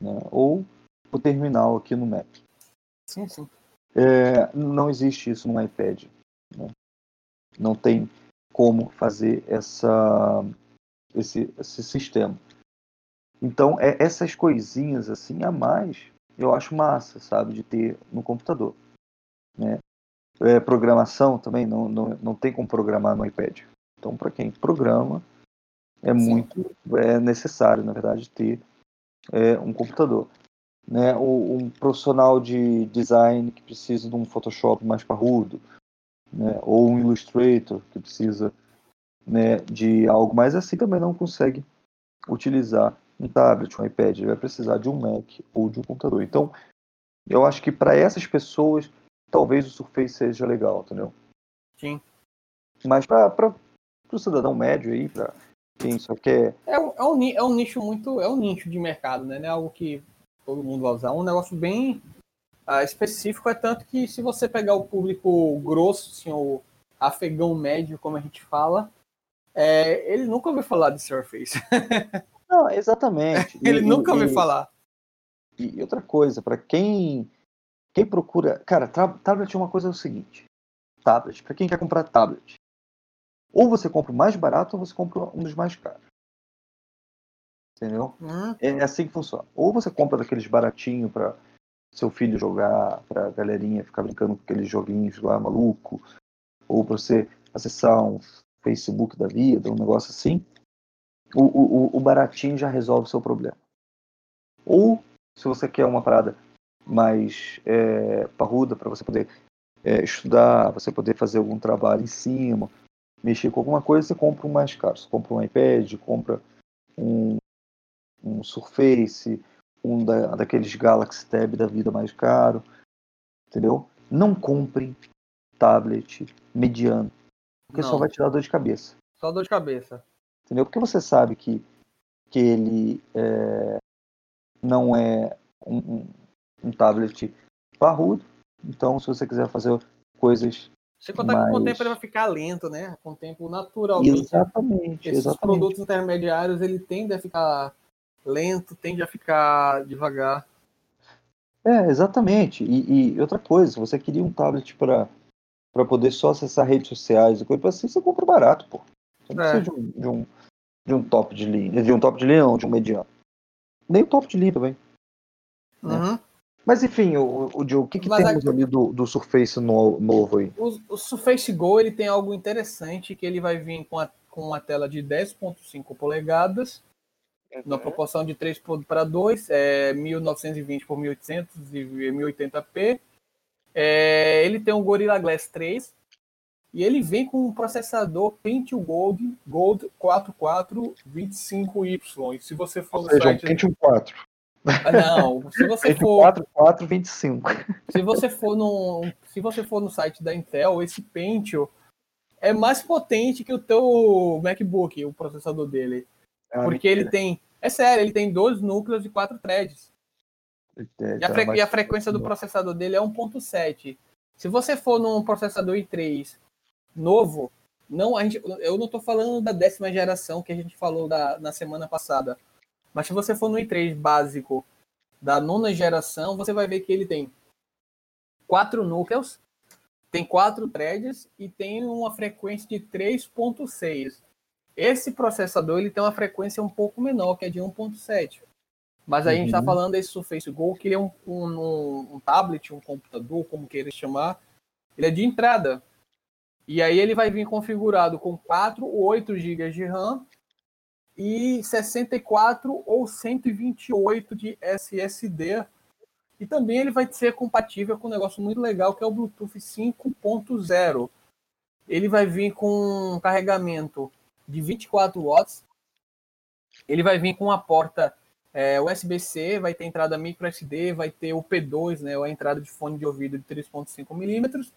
né? Ou o terminal aqui no Mac. Sim, sim. Não existe isso no iPad, né? Não tem como fazer esse sistema. Então, essas coisinhas assim a mais, eu acho massa, sabe? De ter no computador, né? Programação também, não tem como programar no iPad. Então, para quem programa, é necessário, na verdade, ter um computador. Né? Um profissional de design que precisa de um Photoshop mais parrudo, né? Ou um Illustrator que precisa, né, de algo mais assim, também não consegue utilizar um tablet, um iPad. Ele vai precisar de um Mac ou de um computador. Então, eu acho que para essas pessoas, talvez o Surface seja legal, entendeu? Sim. Mas para o cidadão médio aí, para quem só quer... É um nicho muito... É um nicho de mercado, né? Não é algo que todo mundo vai usar. É um negócio bem específico. É tanto que se você pegar o público grosso, assim, o afegão médio, como a gente fala, ele nunca ouviu falar de Surface. Não, exatamente. Ele nunca ouviu falar. E outra coisa, para quem procura... Cara, tablet é uma coisa, é o seguinte. Tablet, para quem quer comprar tablet, ou você compra o mais barato ou você compra um dos mais caros. Entendeu? É assim que funciona. Ou você compra daqueles baratinhos para seu filho jogar, pra galerinha ficar brincando com aqueles joguinhos lá, maluco, ou pra você acessar um Facebook da vida, um negócio assim. O baratinho já resolve o seu problema. Ou, se você quer uma parada mais parruda, para você poder estudar, você poder fazer algum trabalho em cima, mexer com alguma coisa, você compra um mais caro. Você compra um iPad, compra um Surface, um daqueles Galaxy Tab da vida mais caro, entendeu? Não compre tablet mediano, porque só vai te dar dor de cabeça. Só dor de cabeça. Entendeu? Porque você sabe que ele não é um tablet parrudo, então se você quiser fazer coisas... Você contar que com o tempo ele vai ficar lento, né? Com o tempo, naturalmente. Exatamente. Esses produtos intermediários, ele tende a ficar lento, tende a ficar devagar. Exatamente. E outra coisa, se você queria um tablet para poder só acessar redes sociais e coisa assim, você compra barato, pô. Você não precisa de um top de linha. De um top de linha, não, de um mediano. Nem o top de linha também. Né? Uhum. Mas enfim, o Diogo, o que temos ali do Surface novo aí? O Surface Go, ele tem algo interessante, que ele vai vir com uma tela de 10.5 polegadas, na proporção de 3:2, 1920x1800 e 1080p. Ele tem um Gorilla Glass 3, E ele vem com um processador Pentium Gold 4425Y. E se você for no site... Pentium 4. Não, se você for... 4425. Se você for no site da Intel, esse Pentium é mais potente que o teu MacBook, o processador dele. Porque mentira. Ele tem... É sério, ele tem 12 núcleos e 4 threads. E a frequência do processador dele é 1.7. Se você for num processador i3 novo, eu não estou falando da 10ª geração que a gente falou na semana passada. Mas se você for no i3 básico da 9ª geração, você vai ver que ele tem 4 núcleos, tem 4 threads e tem uma frequência de 3.6. Esse processador ele tem uma frequência um pouco menor, que é de 1.7. Mas aí a gente está falando desse Surface Go, que ele é um tablet, um computador, como queira chamar. Ele é de entrada. E aí ele vai vir configurado com 4 ou 8 GB de RAM e 64 ou 128 de SSD. E também ele vai ser compatível com um negócio muito legal, que é o Bluetooth 5.0. Ele vai vir com um carregamento de 24 watts. Ele vai vir com uma porta USB-C, vai ter entrada microSD, vai ter o P2, né, a entrada de fone de ouvido de 3.5mm,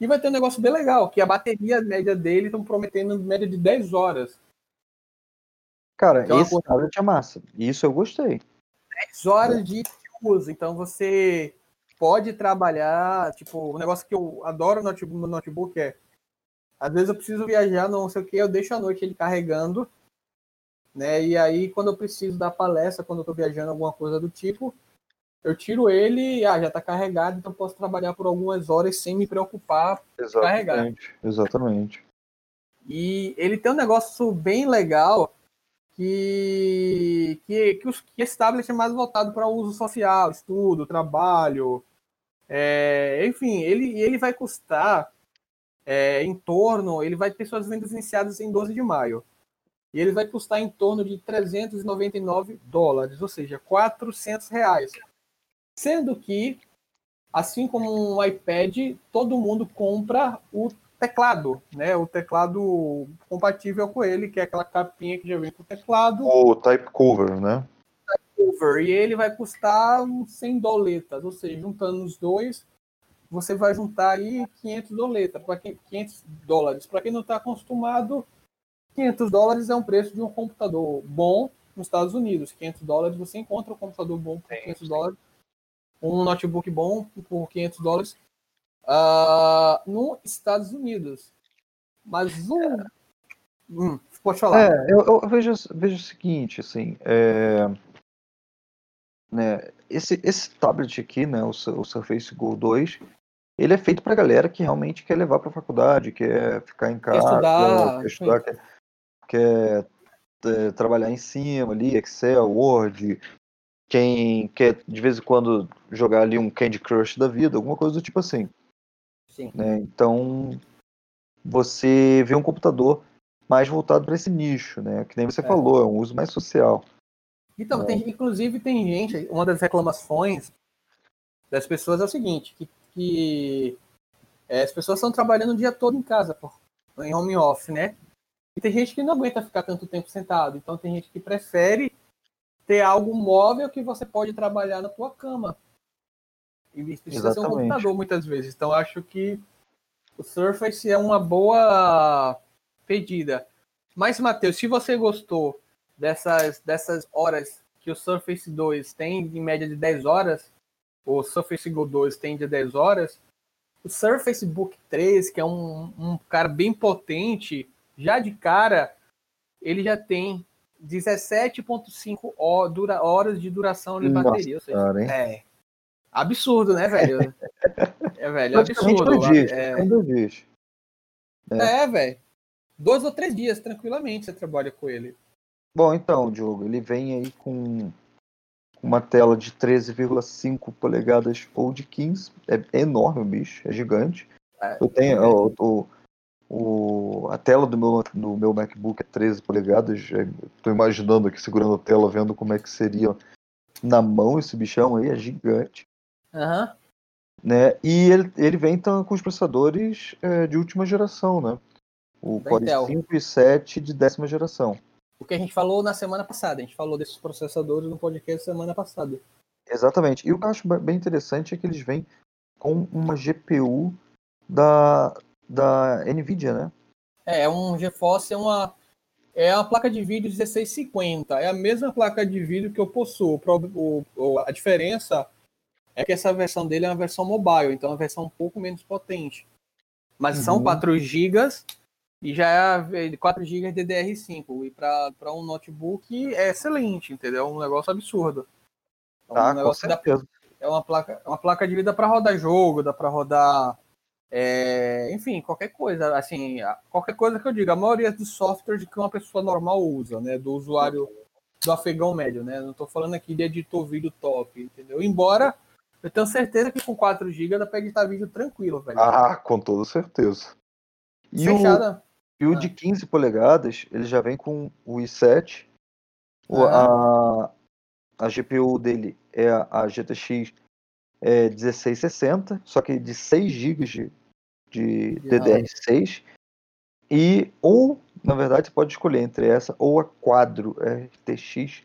e vai ter um negócio bem legal, que a bateria média dele estão prometendo média de 10 horas. Cara, então, esse tablet é massa, isso eu gostei. 10 horas de uso, então você pode trabalhar, tipo, um negócio que eu adoro no notebook é, às vezes eu preciso viajar, não sei o que, eu deixo a noite ele carregando, né? E aí, quando eu preciso dar palestra, quando eu estou viajando, alguma coisa do tipo, eu tiro ele e já está carregado, então posso trabalhar por algumas horas sem me preocupar de carregar. Exatamente. E ele tem um negócio bem legal que esse tablet é mais voltado para uso social, estudo, trabalho, enfim, ele vai custar ele vai ter suas vendas iniciadas em 12 de maio. E ele vai custar em torno de $399, ou seja, R$400. Sendo que, assim como um iPad, todo mundo compra o teclado, né? O teclado compatível com ele, que é aquela capinha que já vem com o teclado. O Type Cover, né? Type Cover. E ele vai custar $100, ou seja, juntando os dois, você vai juntar aí $500. Para quem não está acostumado, $500 é um preço de um computador bom nos Estados Unidos. $500 você encontra um computador bom por $500, um notebook bom por $500 nos Estados Unidos. Mas pode falar. Eu vejo o seguinte, assim, né, esse tablet aqui, né, o Surface Go 2, ele é feito para galera que realmente quer levar para a faculdade, quer ficar em casa, quer estudar, quer trabalhar em cima ali, Excel, Word, quem quer de vez em quando jogar ali um Candy Crush da vida, alguma coisa do tipo assim. Sim. Né? Então, você vê um computador mais voltado para esse nicho, né? Que nem você falou, é um uso mais social. Então, inclusive tem gente, uma das reclamações das pessoas é o seguinte, que as pessoas estão trabalhando o dia todo em casa, em home office, né? E tem gente que não aguenta ficar tanto tempo sentado. Então, tem gente que prefere ter algo móvel que você pode trabalhar na tua cama. E precisa ser um computador, muitas vezes. Então, acho que o Surface é uma boa pedida. Mas, Matheus, se você gostou dessas horas que o Surface 2 tem, em média de 10 horas, o Surface Go 2 tem de 10 horas, o Surface Book 3, que é um cara bem potente, já de cara, ele já tem 17.5 horas de duração de bateria. Nossa, ou seja, absurdo, né, velho? Velho, absurdo. Velho. 2 ou 3 dias, tranquilamente, você trabalha com ele. Bom, então, Diogo, ele vem aí com uma tela de 13,5 polegadas ou de 15. É enorme o bicho, é gigante. Eu tenho a tela do meu MacBook é 13 polegadas. Estou imaginando aqui, segurando a tela, vendo como é que seria na mão esse bichão aí, é gigante. Uhum. né? E ele vem então com os processadores de última geração, né? O Core Intel. 5 e 7 de 10ª geração. O que a gente falou na semana passada, a gente falou desses processadores no podcast semana passada. Exatamente. E o que eu acho bem interessante é que eles vêm com uma GPU da NVIDIA, né? É um GeForce, é uma placa de vídeo 1650. É a mesma placa de vídeo que eu possuo. A diferença é que essa versão dele é uma versão mobile, então é uma versão um pouco menos potente. Mas são 4 GB e já é 4 GB DDR5. E para um notebook é excelente, entendeu? É um negócio absurdo. Um negócio é uma placa de vida para rodar jogo, dá para rodar... enfim, qualquer coisa, assim, qualquer coisa que eu diga, a maioria dos softwares que uma pessoa normal usa, né, do usuário, do afegão médio, né, não tô falando aqui de editor vídeo top, entendeu, embora eu tenho certeza que com 4GB dá pra editar vídeo tranquilo, velho. Ah, com toda certeza. E o de 15 polegadas, ele já vem com o i7, a GPU dele é a GTX 1660, só que de 6 GB de DDR6, ou, na verdade, você pode escolher entre essa ou a Quadro RTX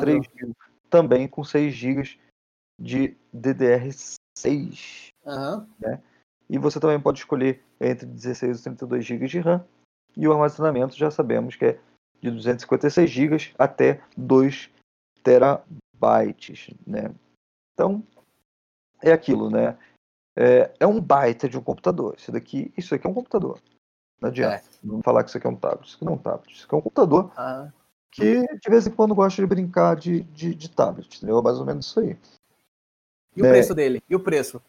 3000, também com 6 GB de DDR6, né? E você também pode escolher entre 16 e 32 GB de RAM, e o armazenamento já sabemos que é de 256 GB até 2 terabytes, né? Então, é aquilo, né? É um baita de um computador. Isso aqui é um computador. Não adianta. Não falar que isso aqui é um tablet. Isso aqui não é um tablet. Isso aqui é um computador que de vez em quando gosta de brincar de tablet. Entendeu? É mais ou menos isso aí. E o preço dele? E o preço?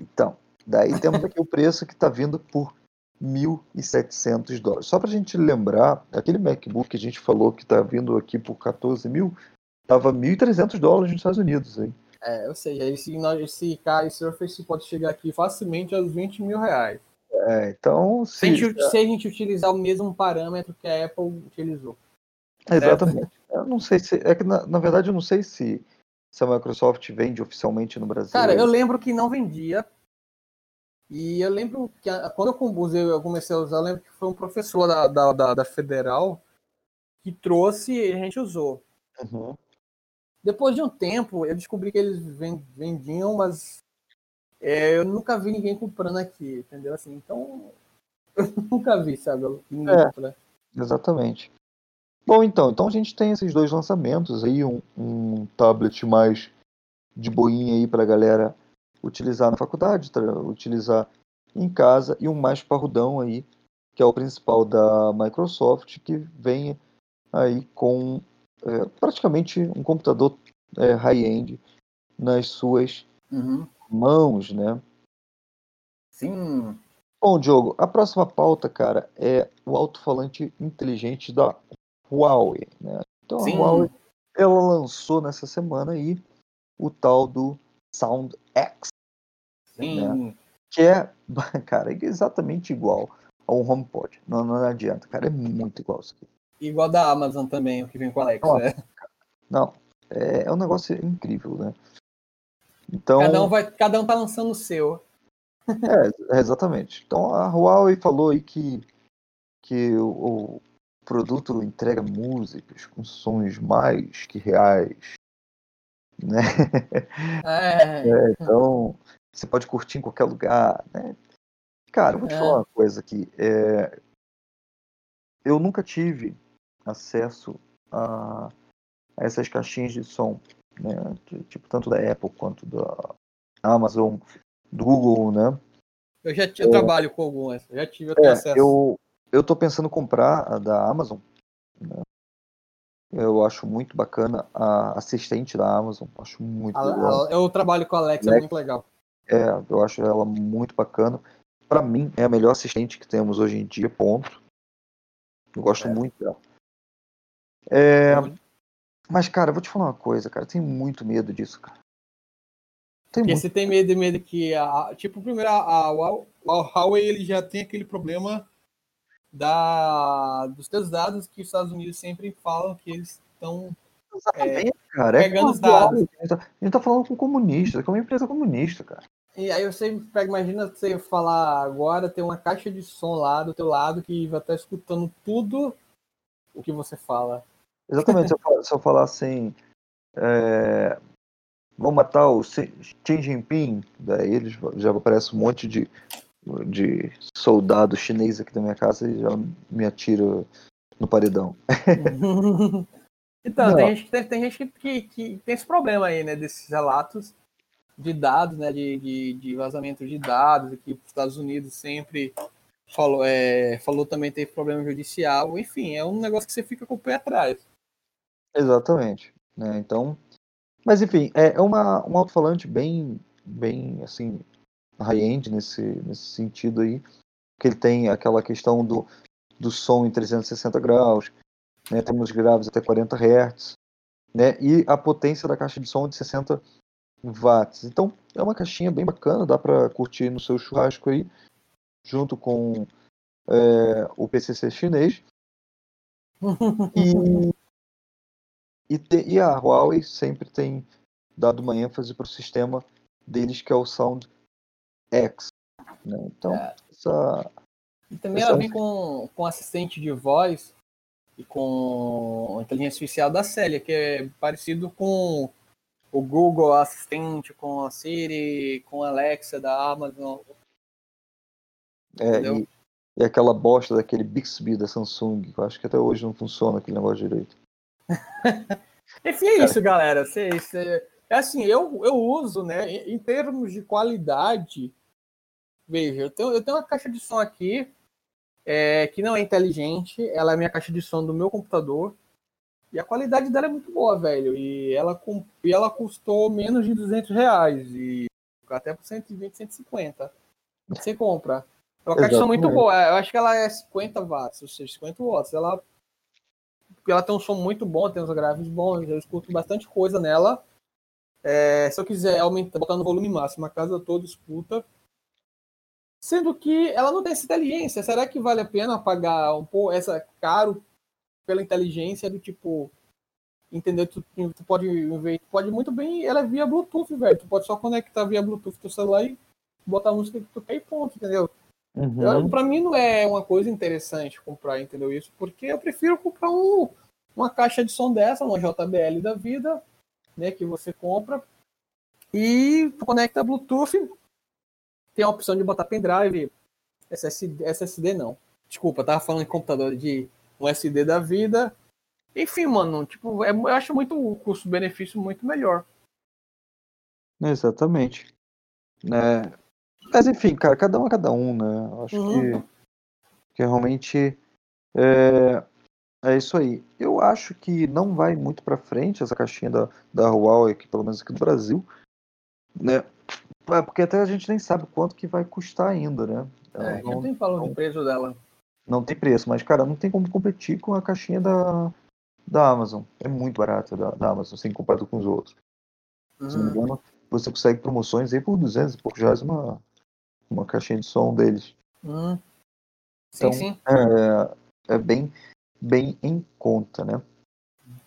Então. Daí temos aqui o preço que está vindo por $1.700. Só para a gente lembrar, aquele MacBook que a gente falou que está vindo aqui por $14.000, estava $1.300 nos Estados Unidos, hein? Ou seja, esse Surface pode chegar aqui facilmente aos R$20.000. Então... Se a gente utilizar o mesmo parâmetro que a Apple utilizou. Exatamente. Eu não sei se... na verdade, eu não sei se a Microsoft vende oficialmente no Brasil. Cara, eu lembro que não vendia. E eu lembro que quando eu comecei a usar, eu lembro que foi um professor da Federal que trouxe e a gente usou. Uhum. Depois de um tempo, eu descobri que eles vendiam, mas eu nunca vi ninguém comprando aqui, entendeu? Assim, então, eu nunca vi, sabe? Ninguém comprando. Exatamente. Bom, então a gente tem esses dois lançamentos aí, um tablet mais de boinha aí pra galera utilizar na faculdade, utilizar em casa, e um mais parrudão aí, que é o principal da Microsoft, que vem aí com... praticamente um computador high-end nas suas mãos, né? Sim. Bom, Diogo, a próxima pauta, cara, é o alto-falante inteligente da Huawei, né? Então, sim. A Huawei, ela lançou nessa semana aí o tal do Sound X. Sim. Né? Que é, cara, exatamente igual a um HomePod. Não adianta, cara, é muito igual isso aqui. Igual da Amazon também, o que vem com a Alexa, né? Não, é um negócio incrível, né? Então... Cada um tá lançando o seu. Exatamente. Então, a Huawei falou aí que o produto entrega músicas com sons mais que reais, né? Então, você pode curtir em qualquer lugar, né? Cara, eu vou te falar uma coisa aqui. Eu nunca tive acesso a essas caixinhas de som, né? Tipo, tanto da Apple quanto da Amazon, do Google, né? Eu trabalho com algumas, já tive acesso. Eu tô pensando em comprar a da Amazon, né? Eu acho muito bacana a assistente da Amazon, acho muito legal. Eu trabalho com a Alexa, é muito legal. Eu acho ela muito bacana. Para mim, é a melhor assistente que temos hoje em dia, ponto. Eu gosto muito dela. Mas, cara, eu vou te falar uma coisa, cara. Eu tenho muito medo disso, cara. Porque você tem medo que... Tipo, primeiro, a Huawei ele já tem aquele problema dos seus dados que os Estados Unidos sempre falam que eles estão Exatamente, cara. Pegando os dados. A gente tá falando com comunista, que é uma empresa comunista, cara. E aí você imagina você falar agora, tem uma caixa de som lá do teu lado que vai estar escutando tudo o que você fala. Exatamente, se eu falar assim, vamos matar o Xi Jinping, daí eles já aparece um monte de soldado chinês aqui da minha casa e já me atira no paredão. Então, tem gente que tem esse problema aí, né, desses relatos de dados, né, de vazamento de dados, aqui os Estados Unidos sempre falou também teve problema judicial, enfim, é um negócio que você fica com o pé atrás. Exatamente, né, então, mas enfim, é um alto-falante bem, assim, high-end nesse sentido aí, que ele tem aquela questão do som em 360 graus, né, temos graves até 40 Hz, né, e a potência da caixa de som de 60 watts. Então, é uma caixinha bem bacana, dá para curtir no seu churrasco aí, junto com o PCC chinês. E a Huawei sempre tem dado uma ênfase para o sistema deles, que é o Sound X. Né? Então, E também ela vem com assistente de voz e com inteligência artificial da Célia, que é parecido com o Google Assistente, com a Siri, com a Alexa da Amazon. E aquela bosta daquele Bixby da Samsung, que eu acho que até hoje não funciona aquele negócio direito. Enfim, é isso, galera. É assim, eu uso, né, em termos de qualidade. Veja, eu tenho uma caixa de som aqui que não é inteligente. Ela é a minha caixa de som do meu computador. E a qualidade dela é muito boa, velho. E ela custou menos de R$200. E até por 120, 150. Você compra. É uma caixa de som muito boa. Eu acho que ela é 50 watts, ou seja, 50 watts. Ela tem um som muito bom, tem uns graves bons. Eu escuto bastante coisa nela. Se eu quiser aumentar, botar no volume máximo, a casa toda escuta. Sendo que ela não tem essa inteligência. Será que vale a pena pagar um pouco essa caro pela inteligência do tipo, entendeu? Tu pode muito bem, ela é via Bluetooth, velho. Tu pode só conectar via Bluetooth teu celular e botar a música que tu quer e ponto, entendeu? Uhum. Então, pra mim não é uma coisa interessante comprar, entendeu? Isso, porque eu prefiro comprar uma caixa de som dessa, uma JBL da vida, né, que você compra e tu conecta Bluetooth. Tem a opção de botar pendrive, SSD não. Desculpa, eu tava falando de computador, de um SD da vida. Enfim, mano, tipo, eu acho muito o custo-benefício muito melhor. Exatamente. Mas enfim, cara, cada um, né? Eu acho que realmente é isso aí. Eu acho que não vai muito pra frente essa caixinha da Huawei, aqui, pelo menos aqui do Brasil, né? Porque até a gente nem sabe quanto que vai custar ainda, né? Não tem valor de preço dela. Não tem preço, mas, cara, não tem como competir com a caixinha da Amazon. É muito barata da Amazon, sem comparado com os outros. Se não me engano, você consegue promoções aí por 200 e poucos reais uma caixinha de som deles. Então, sim. É bem, bem em conta, né?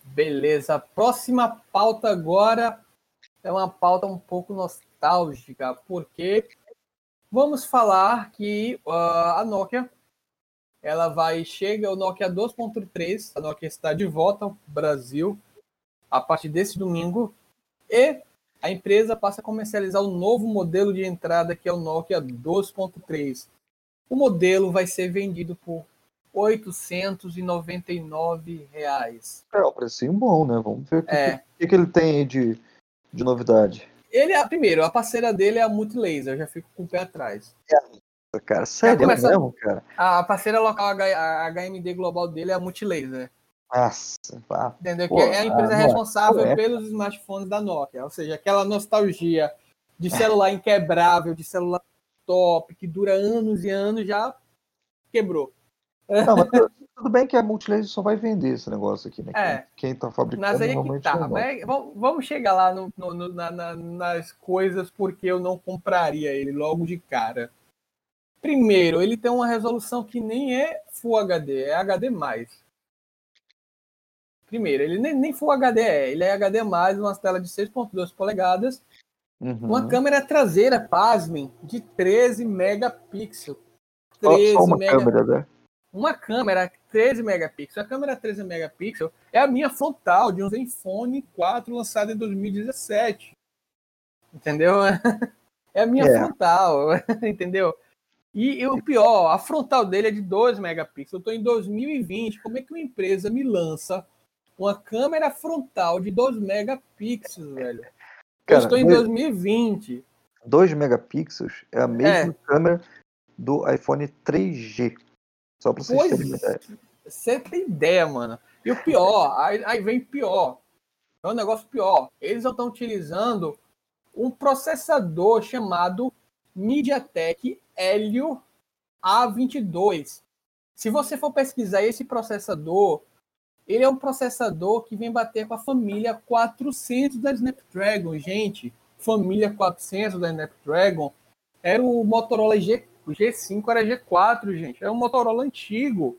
Beleza. Próxima pauta agora é uma pauta um pouco nostálgica, porque vamos falar que a Nokia, ela chega ao Nokia 2.3, a Nokia está de volta ao Brasil a partir desse domingo, e a empresa passa a comercializar o novo modelo de entrada, que é o Nokia 2.3. O modelo vai ser vendido por R$899. É um precinho bom, né? Vamos ver o que ele tem aí de novidade. Primeiro, a parceira dele é a Multilaser, eu já fico com o pé atrás. Cara, sério mesmo, cara? A parceira local, a HMD global dele é a Multilaser. Nossa, entendeu? Pô, que é a empresa responsável pelos smartphones da Nokia. Ou seja, aquela nostalgia de celular inquebrável, de celular top, que dura anos e anos, já quebrou. Não, mas tudo bem que a Multilaser só vai vender esse negócio aqui, né? Quem tá fabricando. Mas aí que tá. Mas vamos chegar lá nas coisas, porque eu não compraria ele logo de cara. Primeiro, ele tem uma resolução que nem é Full HD, é HD+. Primeiro, ele nem Full HDE, ele é HD+, uma tela de 6.2 polegadas, uma câmera traseira, pasmem, de 13 megapixels. Só uma câmera, né? Uma câmera 13 megapixels. A câmera 13 megapixels é a minha frontal de um Zenfone 4 lançado em 2017. Entendeu? É a minha frontal, entendeu? E o pior, a frontal dele é de 2 megapixels. Eu estou em 2020, como é que uma empresa me lança uma câmera frontal de 2 megapixels, velho? Cara, eu estou em 2020. 2 megapixels é a mesma câmera do iPhone 3G. Só pra vocês terem ideia. Você tem ideia, mano. E o pior, aí vem pior. É um negócio pior. Eles estão utilizando um processador chamado MediaTek Helio A22. Se você for pesquisar esse processador, ele é um processador que vem bater com a família 400 da Snapdragon, gente. Família 400 da Snapdragon. Era o Motorola G4. O G5 era G4, gente. É um Motorola antigo.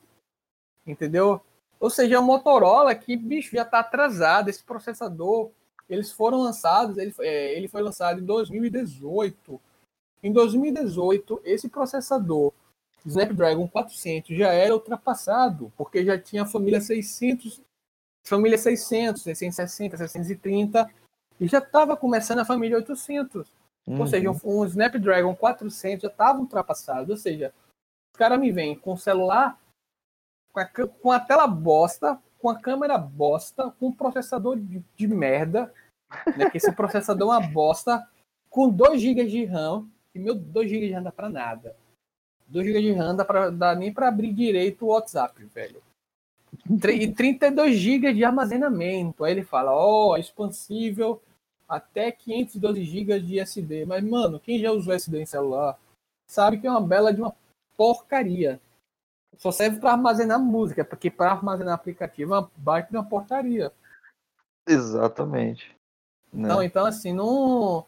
Entendeu? Ou seja, é um Motorola que, bicho, já está atrasado. Esse processador, eles foram lançados... Ele foi lançado em 2018. Em 2018, esse processador Snapdragon 400 já era ultrapassado, porque já tinha a família 600, 660, 630, e já estava começando a família 800. Ou seja, um Snapdragon 400 já estava ultrapassado. Ou seja, os caras me vêm com o celular, com a tela bosta, com a câmera bosta, com um processador de merda, né? Que esse processador é uma bosta, com 2 GB de RAM, e meu 2 GB de RAM dá pra nada. 2 GB de RAM dá nem pra abrir direito o WhatsApp, velho. E 32 GB de armazenamento. Aí ele fala, é expansível até 512 GB de SD. Mas, mano, quem já usou SD em celular sabe que é uma bela de uma porcaria. Só serve para armazenar música, porque para armazenar aplicativo é uma baita de uma porcaria. Exatamente. Não, então, assim, não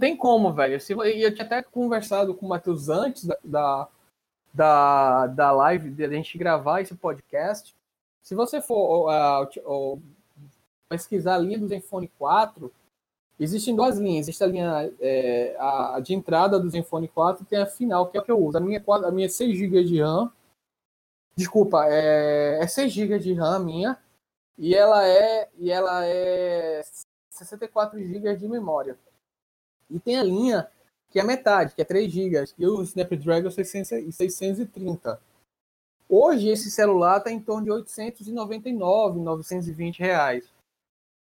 tem como, velho. Eu tinha até conversado com o Matheus antes da live, de a gente gravar esse podcast. Se você for pesquisar a linha do Zenfone 4, existem duas linhas. Existe a linha de entrada do Zenfone 4 e tem a final, que é o que eu uso. A minha é 6 GB de RAM. Desculpa, é 6 GB de RAM minha. E ela é 64 GB de memória. E tem a linha que é a metade, que é 3 GB. E o Snapdragon 630. Hoje esse celular está em torno de R$899, R$920.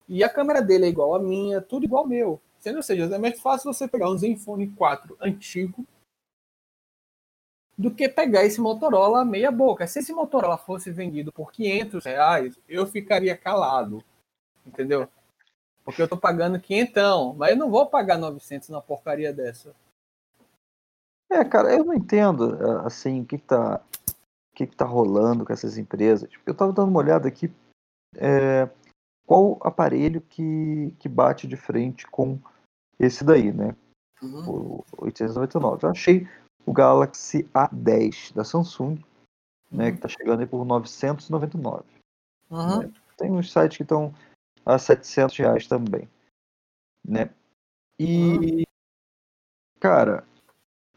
E a câmera dele é igual a minha, tudo igual ao meu. Ou seja, é mais fácil você pegar um Zenfone 4 antigo do que pegar esse Motorola meia boca. Se esse Motorola fosse vendido por R$500, eu ficaria calado. Entendeu? Porque eu tô pagando R$500, mas eu não vou pagar R$900 numa porcaria dessa. Cara, eu não entendo, assim, o que tá rolando com essas empresas. Eu tava dando uma olhada aqui, qual aparelho que bate de frente com esse daí, né? O 899. Eu achei o Galaxy A10 da Samsung, né? Que tá chegando aí por 999. Né? Tem uns sites que estão a R$700 também, né? E, cara,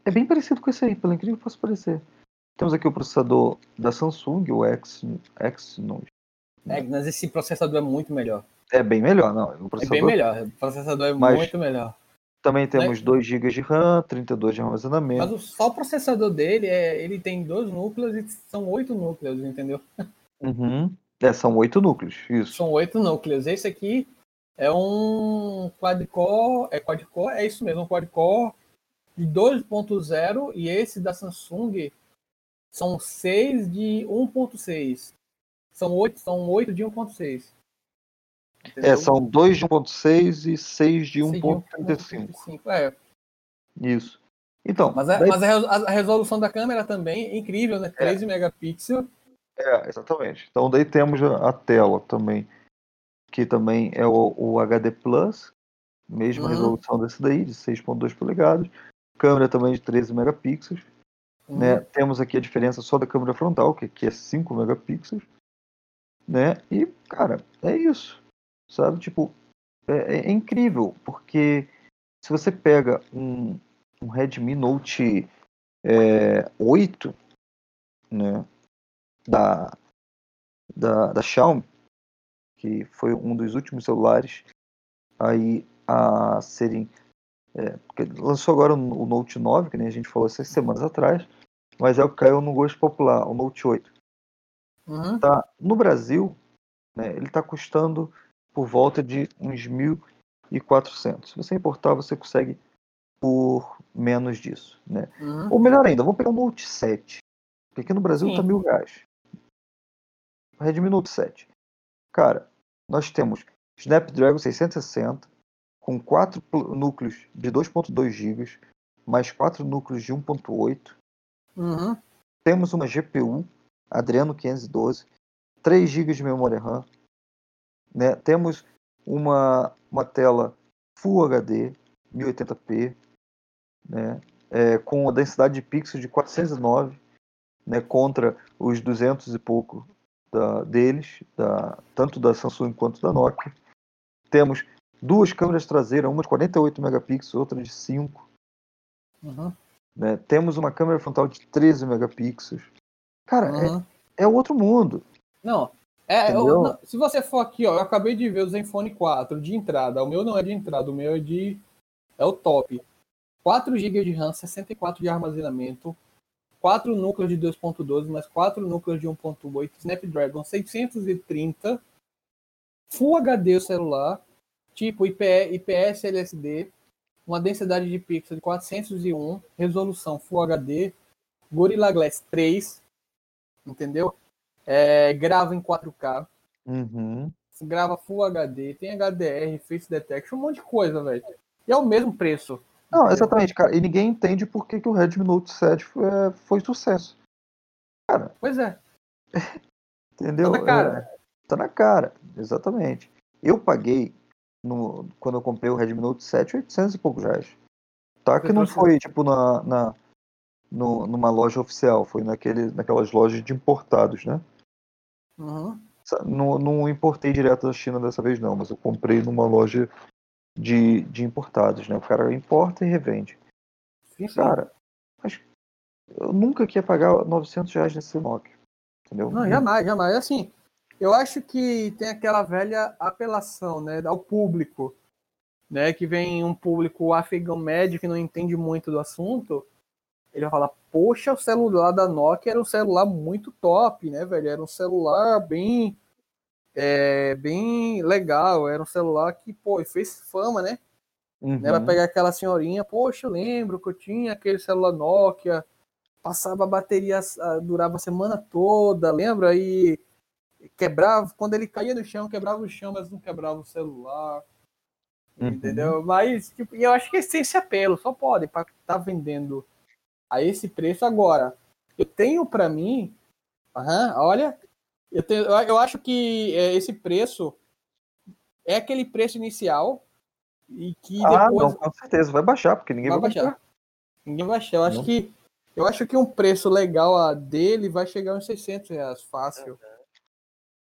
é bem parecido com esse aí, pelo incrível que possa parecer. Temos aqui o processador da Samsung, o Exynos. Mas esse processador é muito melhor. É bem melhor, não. O processador é muito melhor. Também temos 2 GB de RAM, 32 de armazenamento. Mas só o processador dele, ele tem 2 núcleos e são 8 núcleos, entendeu? São 8 núcleos, isso. São 8 núcleos. Esse aqui é um quad-core, é isso mesmo, um quad-core de 2.0 e esse da Samsung são 6 de 1.6. São 8 de 1.6. São 2 de 1.6 e 6 de 1.35. Isso. Então, mas a resolução da câmera também é incrível, né? 13 megapixels. Exatamente. Então, daí temos a tela também, que também é o HD Plus, mesma resolução desse daí, de 6.2 polegadas. Câmera também de 13 megapixels. Né? Temos aqui a diferença só da câmera frontal, que aqui é 5 megapixels. né? E, cara, é isso, sabe? Tipo, é incrível, porque se você pega um Redmi Note 8, né, da Xiaomi, que foi um dos últimos celulares aí a serem... porque lançou agora o Note 9, que nem a gente falou 6 semanas atrás, mas é o que caiu no gosto popular, o Note 8. Uhum. Tá, no Brasil, né, ele está custando por volta de uns 1.400. Se você importar, você consegue por menos disso, né? Uhum. Ou melhor ainda, vamos pegar o Note 7, porque aqui no Brasil está R$1.000. O Redmi Note 7. Cara, nós temos Snapdragon 660, com 4 núcleos de 2.2 GB, mais 4 núcleos de 1.8. Uhum. Temos uma GPU Adreno 512, 3 GB de memória RAM, né? Temos uma tela Full HD 1080p, né? Com a densidade de pixels de 409, né? Contra os 200 e pouco tanto da Samsung quanto da Nokia. Temos 2 câmeras traseiras, uma de 48 megapixels, outra de 5. Uhum. Né? Temos uma câmera frontal de 13 megapixels. Cara, uhum. é outro mundo. Não, se você for aqui, ó, eu acabei de ver o Zenfone 4 de entrada. O meu não é de entrada, o meu é o top. 4 GB de RAM, 64 de armazenamento, 4 núcleos de 2.12, mais 4 núcleos de 1.8, Snapdragon 630, Full HD o celular, tipo IPS LSD, uma densidade de pixel de 401, resolução Full HD, Gorilla Glass 3, entendeu? Grava em 4K, uhum. Grava Full HD, tem HDR, Face Detection, um monte de coisa, velho. E é o mesmo preço. Não, exatamente, cara. E ninguém entende por que o Redmi Note 7 foi sucesso. Cara. Pois é. Entendeu? Tá na cara. Tá na cara, exatamente. Eu paguei, quando eu comprei o Redmi Note 7, 800 e poucos reais. Tá? Que não foi, tipo, numa loja oficial. Foi naquelas lojas de importados, né? Uhum. Não importei direto da China dessa vez, não. Mas eu comprei numa loja... De importados, né? O cara importa e revende. Sim. Cara, mas eu nunca queria pagar 900 reais nesse Nokia, entendeu? Não, jamais. Assim, eu acho que tem aquela velha apelação, né, ao público, né, que vem um público afegão médio que não entende muito do assunto, ele vai falar, poxa, o celular da Nokia era um celular muito top, né, velho? Era um celular bem legal, era um celular que, pô, fez fama, né? Uhum. Ela pegar aquela senhorinha, poxa, eu lembro que eu tinha aquele celular Nokia, passava a bateria, durava a semana toda, lembra? Aí quebrava, quando ele caía no chão, quebrava o chão, mas não quebrava o celular, uhum. Entendeu? Mas, tipo, eu acho que é sem esse apelo, só pode, pra tá vendendo a esse preço agora. Eu tenho pra mim, olha... Eu acho que esse preço é aquele preço inicial e que depois... não, com certeza, vai baixar, porque ninguém vai baixar. Ninguém vai baixar. Eu acho que um preço legal dele vai chegar uns 600 reais, fácil. Uhum.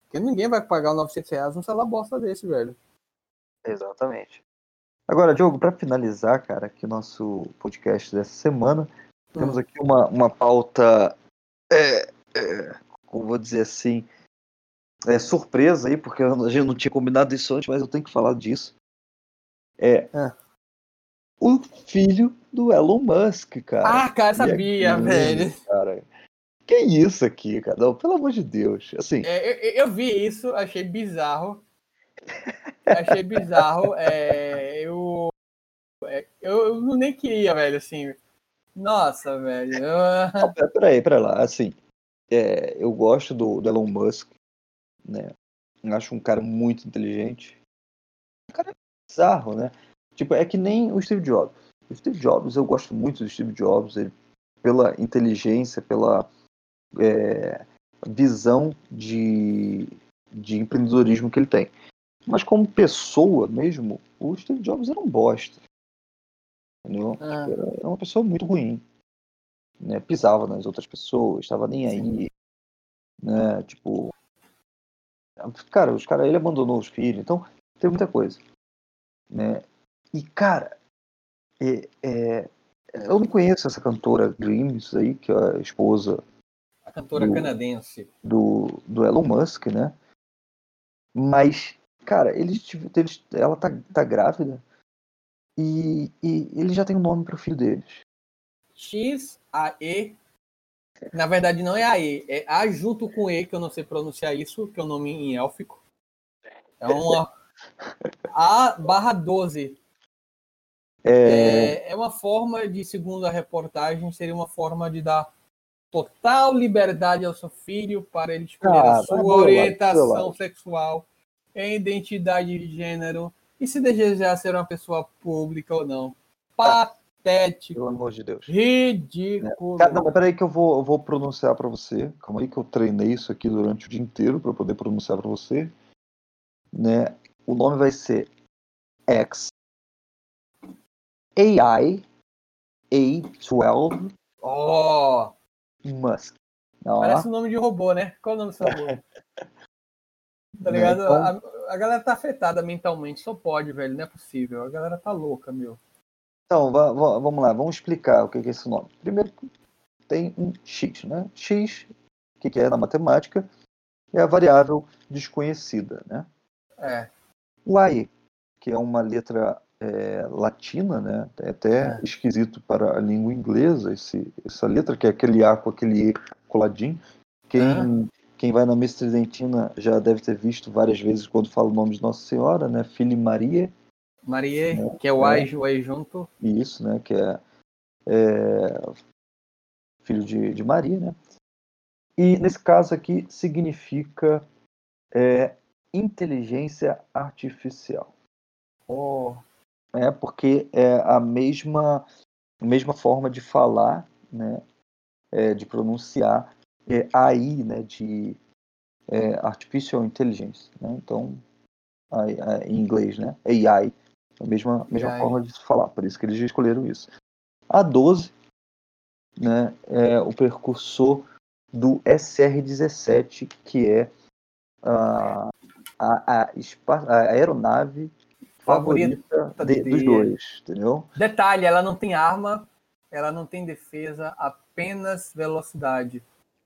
Porque ninguém vai pagar 900 reais num celular bosta desse, velho. Exatamente. Agora, Diogo, para finalizar, cara, aqui o nosso podcast dessa semana, temos aqui uma pauta... como vou dizer assim, surpresa aí, porque a gente não tinha combinado isso antes, mas eu tenho que falar disso. O filho do Elon Musk, cara. Ah, cara, sabia, velho. Cara, que isso aqui, cara? Não, pelo amor de Deus. Assim, eu vi isso, achei bizarro. Eu nem queria, velho, assim. Nossa, velho. Peraí, assim... eu gosto do Elon Musk, né? Eu acho um cara muito inteligente. Um cara bizarro, né? Tipo, é que nem o Steve Jobs. O Steve Jobs, eu gosto muito do Steve Jobs, ele, pela inteligência, pela visão de empreendedorismo que ele tem. Mas como pessoa mesmo, o Steve Jobs era um bosta. Entendeu? Era uma pessoa muito ruim. Né, pisava nas outras pessoas, estava nem aí, né, tipo, Cara, os caras, ele abandonou os filhos, então tem muita coisa, né? E, cara, eu não conheço essa cantora Grimes aí, que é a esposa... A cantora canadense. Do Elon Musk, né? Mas, cara, ela tá grávida e ele já tem um nome pro filho deles. X-A-E. Na verdade, não é A-E. É A junto com E, que eu não sei pronunciar isso, que é o nome em élfico. É uma A/12. É uma forma de, segundo a reportagem, seria uma forma de dar total liberdade ao seu filho para ele escolher a sua orientação sexual, identidade de gênero e se desejar ser uma pessoa pública ou não. Patético. Pelo amor de Deus. Ridículo. Cara, não, mas peraí que eu vou pronunciar para você. Calma aí que eu treinei isso aqui durante o dia inteiro para poder pronunciar para você. Né? O nome vai ser X. AI A12. Oh! Musk. Não, parece o nome de robô, né? Qual é o nome desse robô? Tá ligado? Então... A galera tá afetada mentalmente. Só pode, velho. Não é possível. A galera tá louca, meu. Então, vamos lá. Vamos explicar o que é esse nome. Primeiro, tem um X, né? X, o que é na matemática, é a variável desconhecida, né? É. O AI, que é uma letra... latina, né? É até esquisito para a língua inglesa essa letra, que é aquele A com aquele E coladinho. Quem vai na missa tridentina já deve ter visto várias vezes quando fala o nome de Nossa Senhora, né? Filha Maria. Maria, né? Que é o A e o E junto. Isso, né? Que é filho de Maria, né? E nesse caso aqui significa inteligência artificial. Oh. É porque é a mesma forma de falar, né, de pronunciar, AI, né, de Artificial Intelligence, né? Então, em inglês, né, AI, a mesma forma de falar, por isso que eles escolheram isso. A 12, né, é o precursor do SR-17, que é a aeronave favorita dos dois, entendeu? Detalhe, ela não tem arma, ela não tem defesa, apenas velocidade.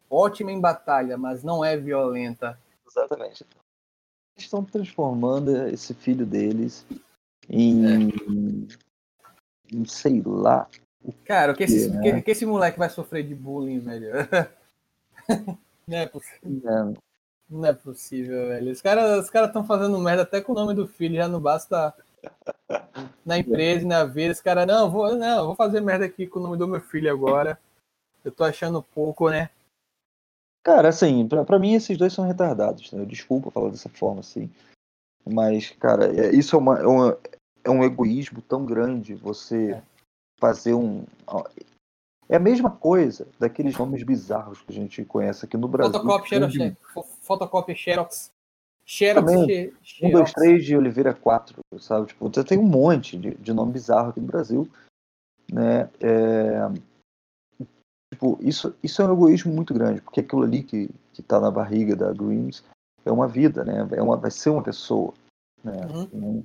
Ótima em batalha, mas não é violenta. Exatamente. Eles estão transformando esse filho deles em... sei lá. Cara, que esse moleque vai sofrer de bullying, velho. Não é possível. Não é possível, velho. Os caras estão fazendo merda até com o nome do filho, já não basta na empresa e na vida. Os caras, não, vou fazer merda aqui com o nome do meu filho agora. Eu tô achando pouco, né? Cara, assim, pra mim esses dois são retardados, né? Desculpa falar dessa forma, assim. Mas, cara, isso é um egoísmo tão grande, você fazer um... É a mesma coisa daqueles nomes bizarros que a gente conhece aqui no Brasil. Fotocópia, Xerox. Xerox. 1, 2, 3 de Oliveira 4, sabe? Tipo, você tem um monte de nome bizarro aqui no Brasil, né? Tipo, isso é um egoísmo muito grande, porque aquilo ali que tá na barriga da Grimes é uma vida, né? Vai ser uma pessoa, né? Uhum.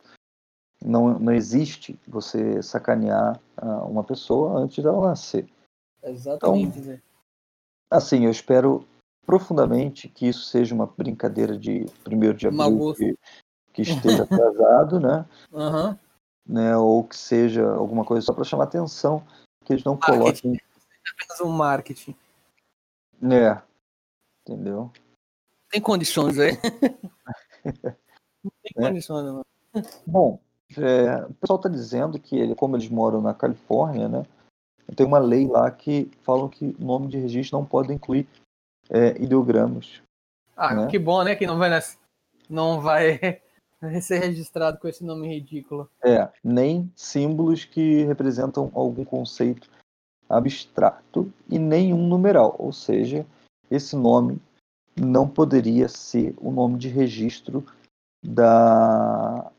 Não existe você sacanear uma pessoa antes dela nascer. Exatamente. Então, assim, eu espero profundamente que isso seja uma brincadeira de 1º de abril que esteja atrasado, né? Uhum. Né? Ou que seja alguma coisa só para chamar atenção, que eles não coloquem... Apenas um marketing. É, entendeu? Tem condições aí. Não tem condições, não. Bom, o pessoal está dizendo que, como eles moram na Califórnia, né? Tem uma lei lá que falam que nome de registro não pode incluir ideogramas. Ah, né? Que bom, né? Que não vai ser registrado com esse nome ridículo. Nem símbolos que representam algum conceito abstrato e nenhum numeral. Ou seja, esse nome não poderia ser o nome de registro da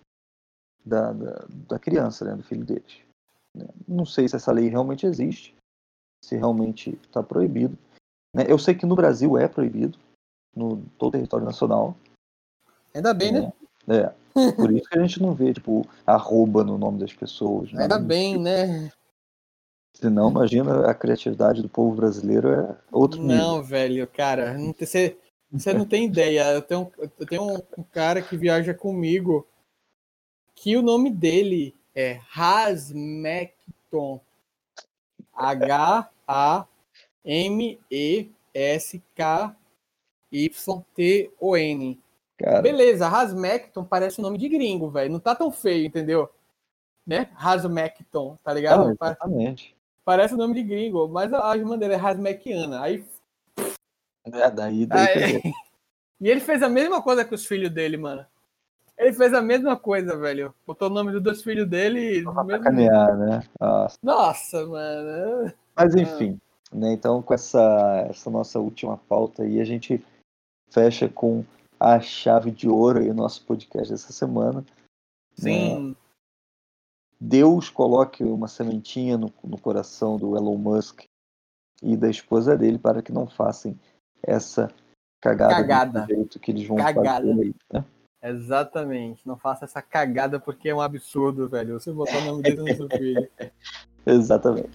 criança, né? Do filho deles. Não sei se essa lei realmente existe, se realmente está proibido. Eu sei que no Brasil é proibido, no todo o território nacional. Ainda bem, né? É. Por isso que a gente não vê, tipo, arroba no nome das pessoas. Né? Ainda bem, né? Senão, imagina, a criatividade do povo brasileiro é outro nível. Não, velho, cara, você não tem ideia. Eu tenho um cara que viaja comigo que o nome dele é Hasmecton. H-A-M-E-S-K-Y-T-O-N. Cara. Beleza, Hasmecton parece um nome de gringo, velho. Não tá tão feio, entendeu? Né? Hasmecton, tá ligado? Ah, exatamente. Parece o nome de gringo, mas a irmã dele é Hasmekiana. Aí. É, daí. E ele fez a mesma coisa que os filhos dele, mano. Ele fez a mesma coisa, velho. Botou o nome dos dois filhos dele. Pra sacanear, né? Nossa, mano. Mas enfim, né? Então, com essa nossa última pauta aí, a gente fecha com a chave de ouro aí o nosso podcast dessa semana. Sim. Deus coloque uma sementinha no coração do Elon Musk e da esposa dele para que não façam essa cagada do jeito que eles vão fazer aí, né? Exatamente, não faça essa cagada porque é um absurdo, velho. Você botar o nome dele no seu filho. Exatamente.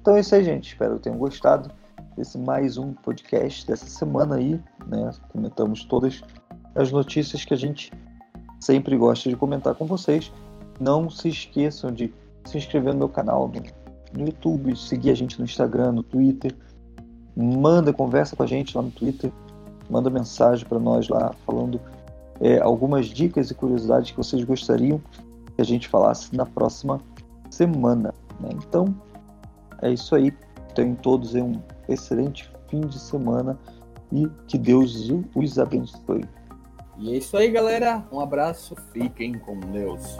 Então é isso aí, gente. Espero que tenham gostado desse mais um podcast dessa semana aí, né? Comentamos todas as notícias que a gente sempre gosta de comentar com vocês. Não se esqueçam de se inscrever no meu canal no YouTube, seguir a gente no Instagram, no Twitter. Manda conversa com a gente lá no Twitter. Manda mensagem para nós lá falando algumas dicas e curiosidades que vocês gostariam que a gente falasse na próxima semana, né? Então é isso aí, tenham todos um excelente fim de semana e que Deus os abençoe. E é isso aí, galera, um abraço, fiquem com Deus.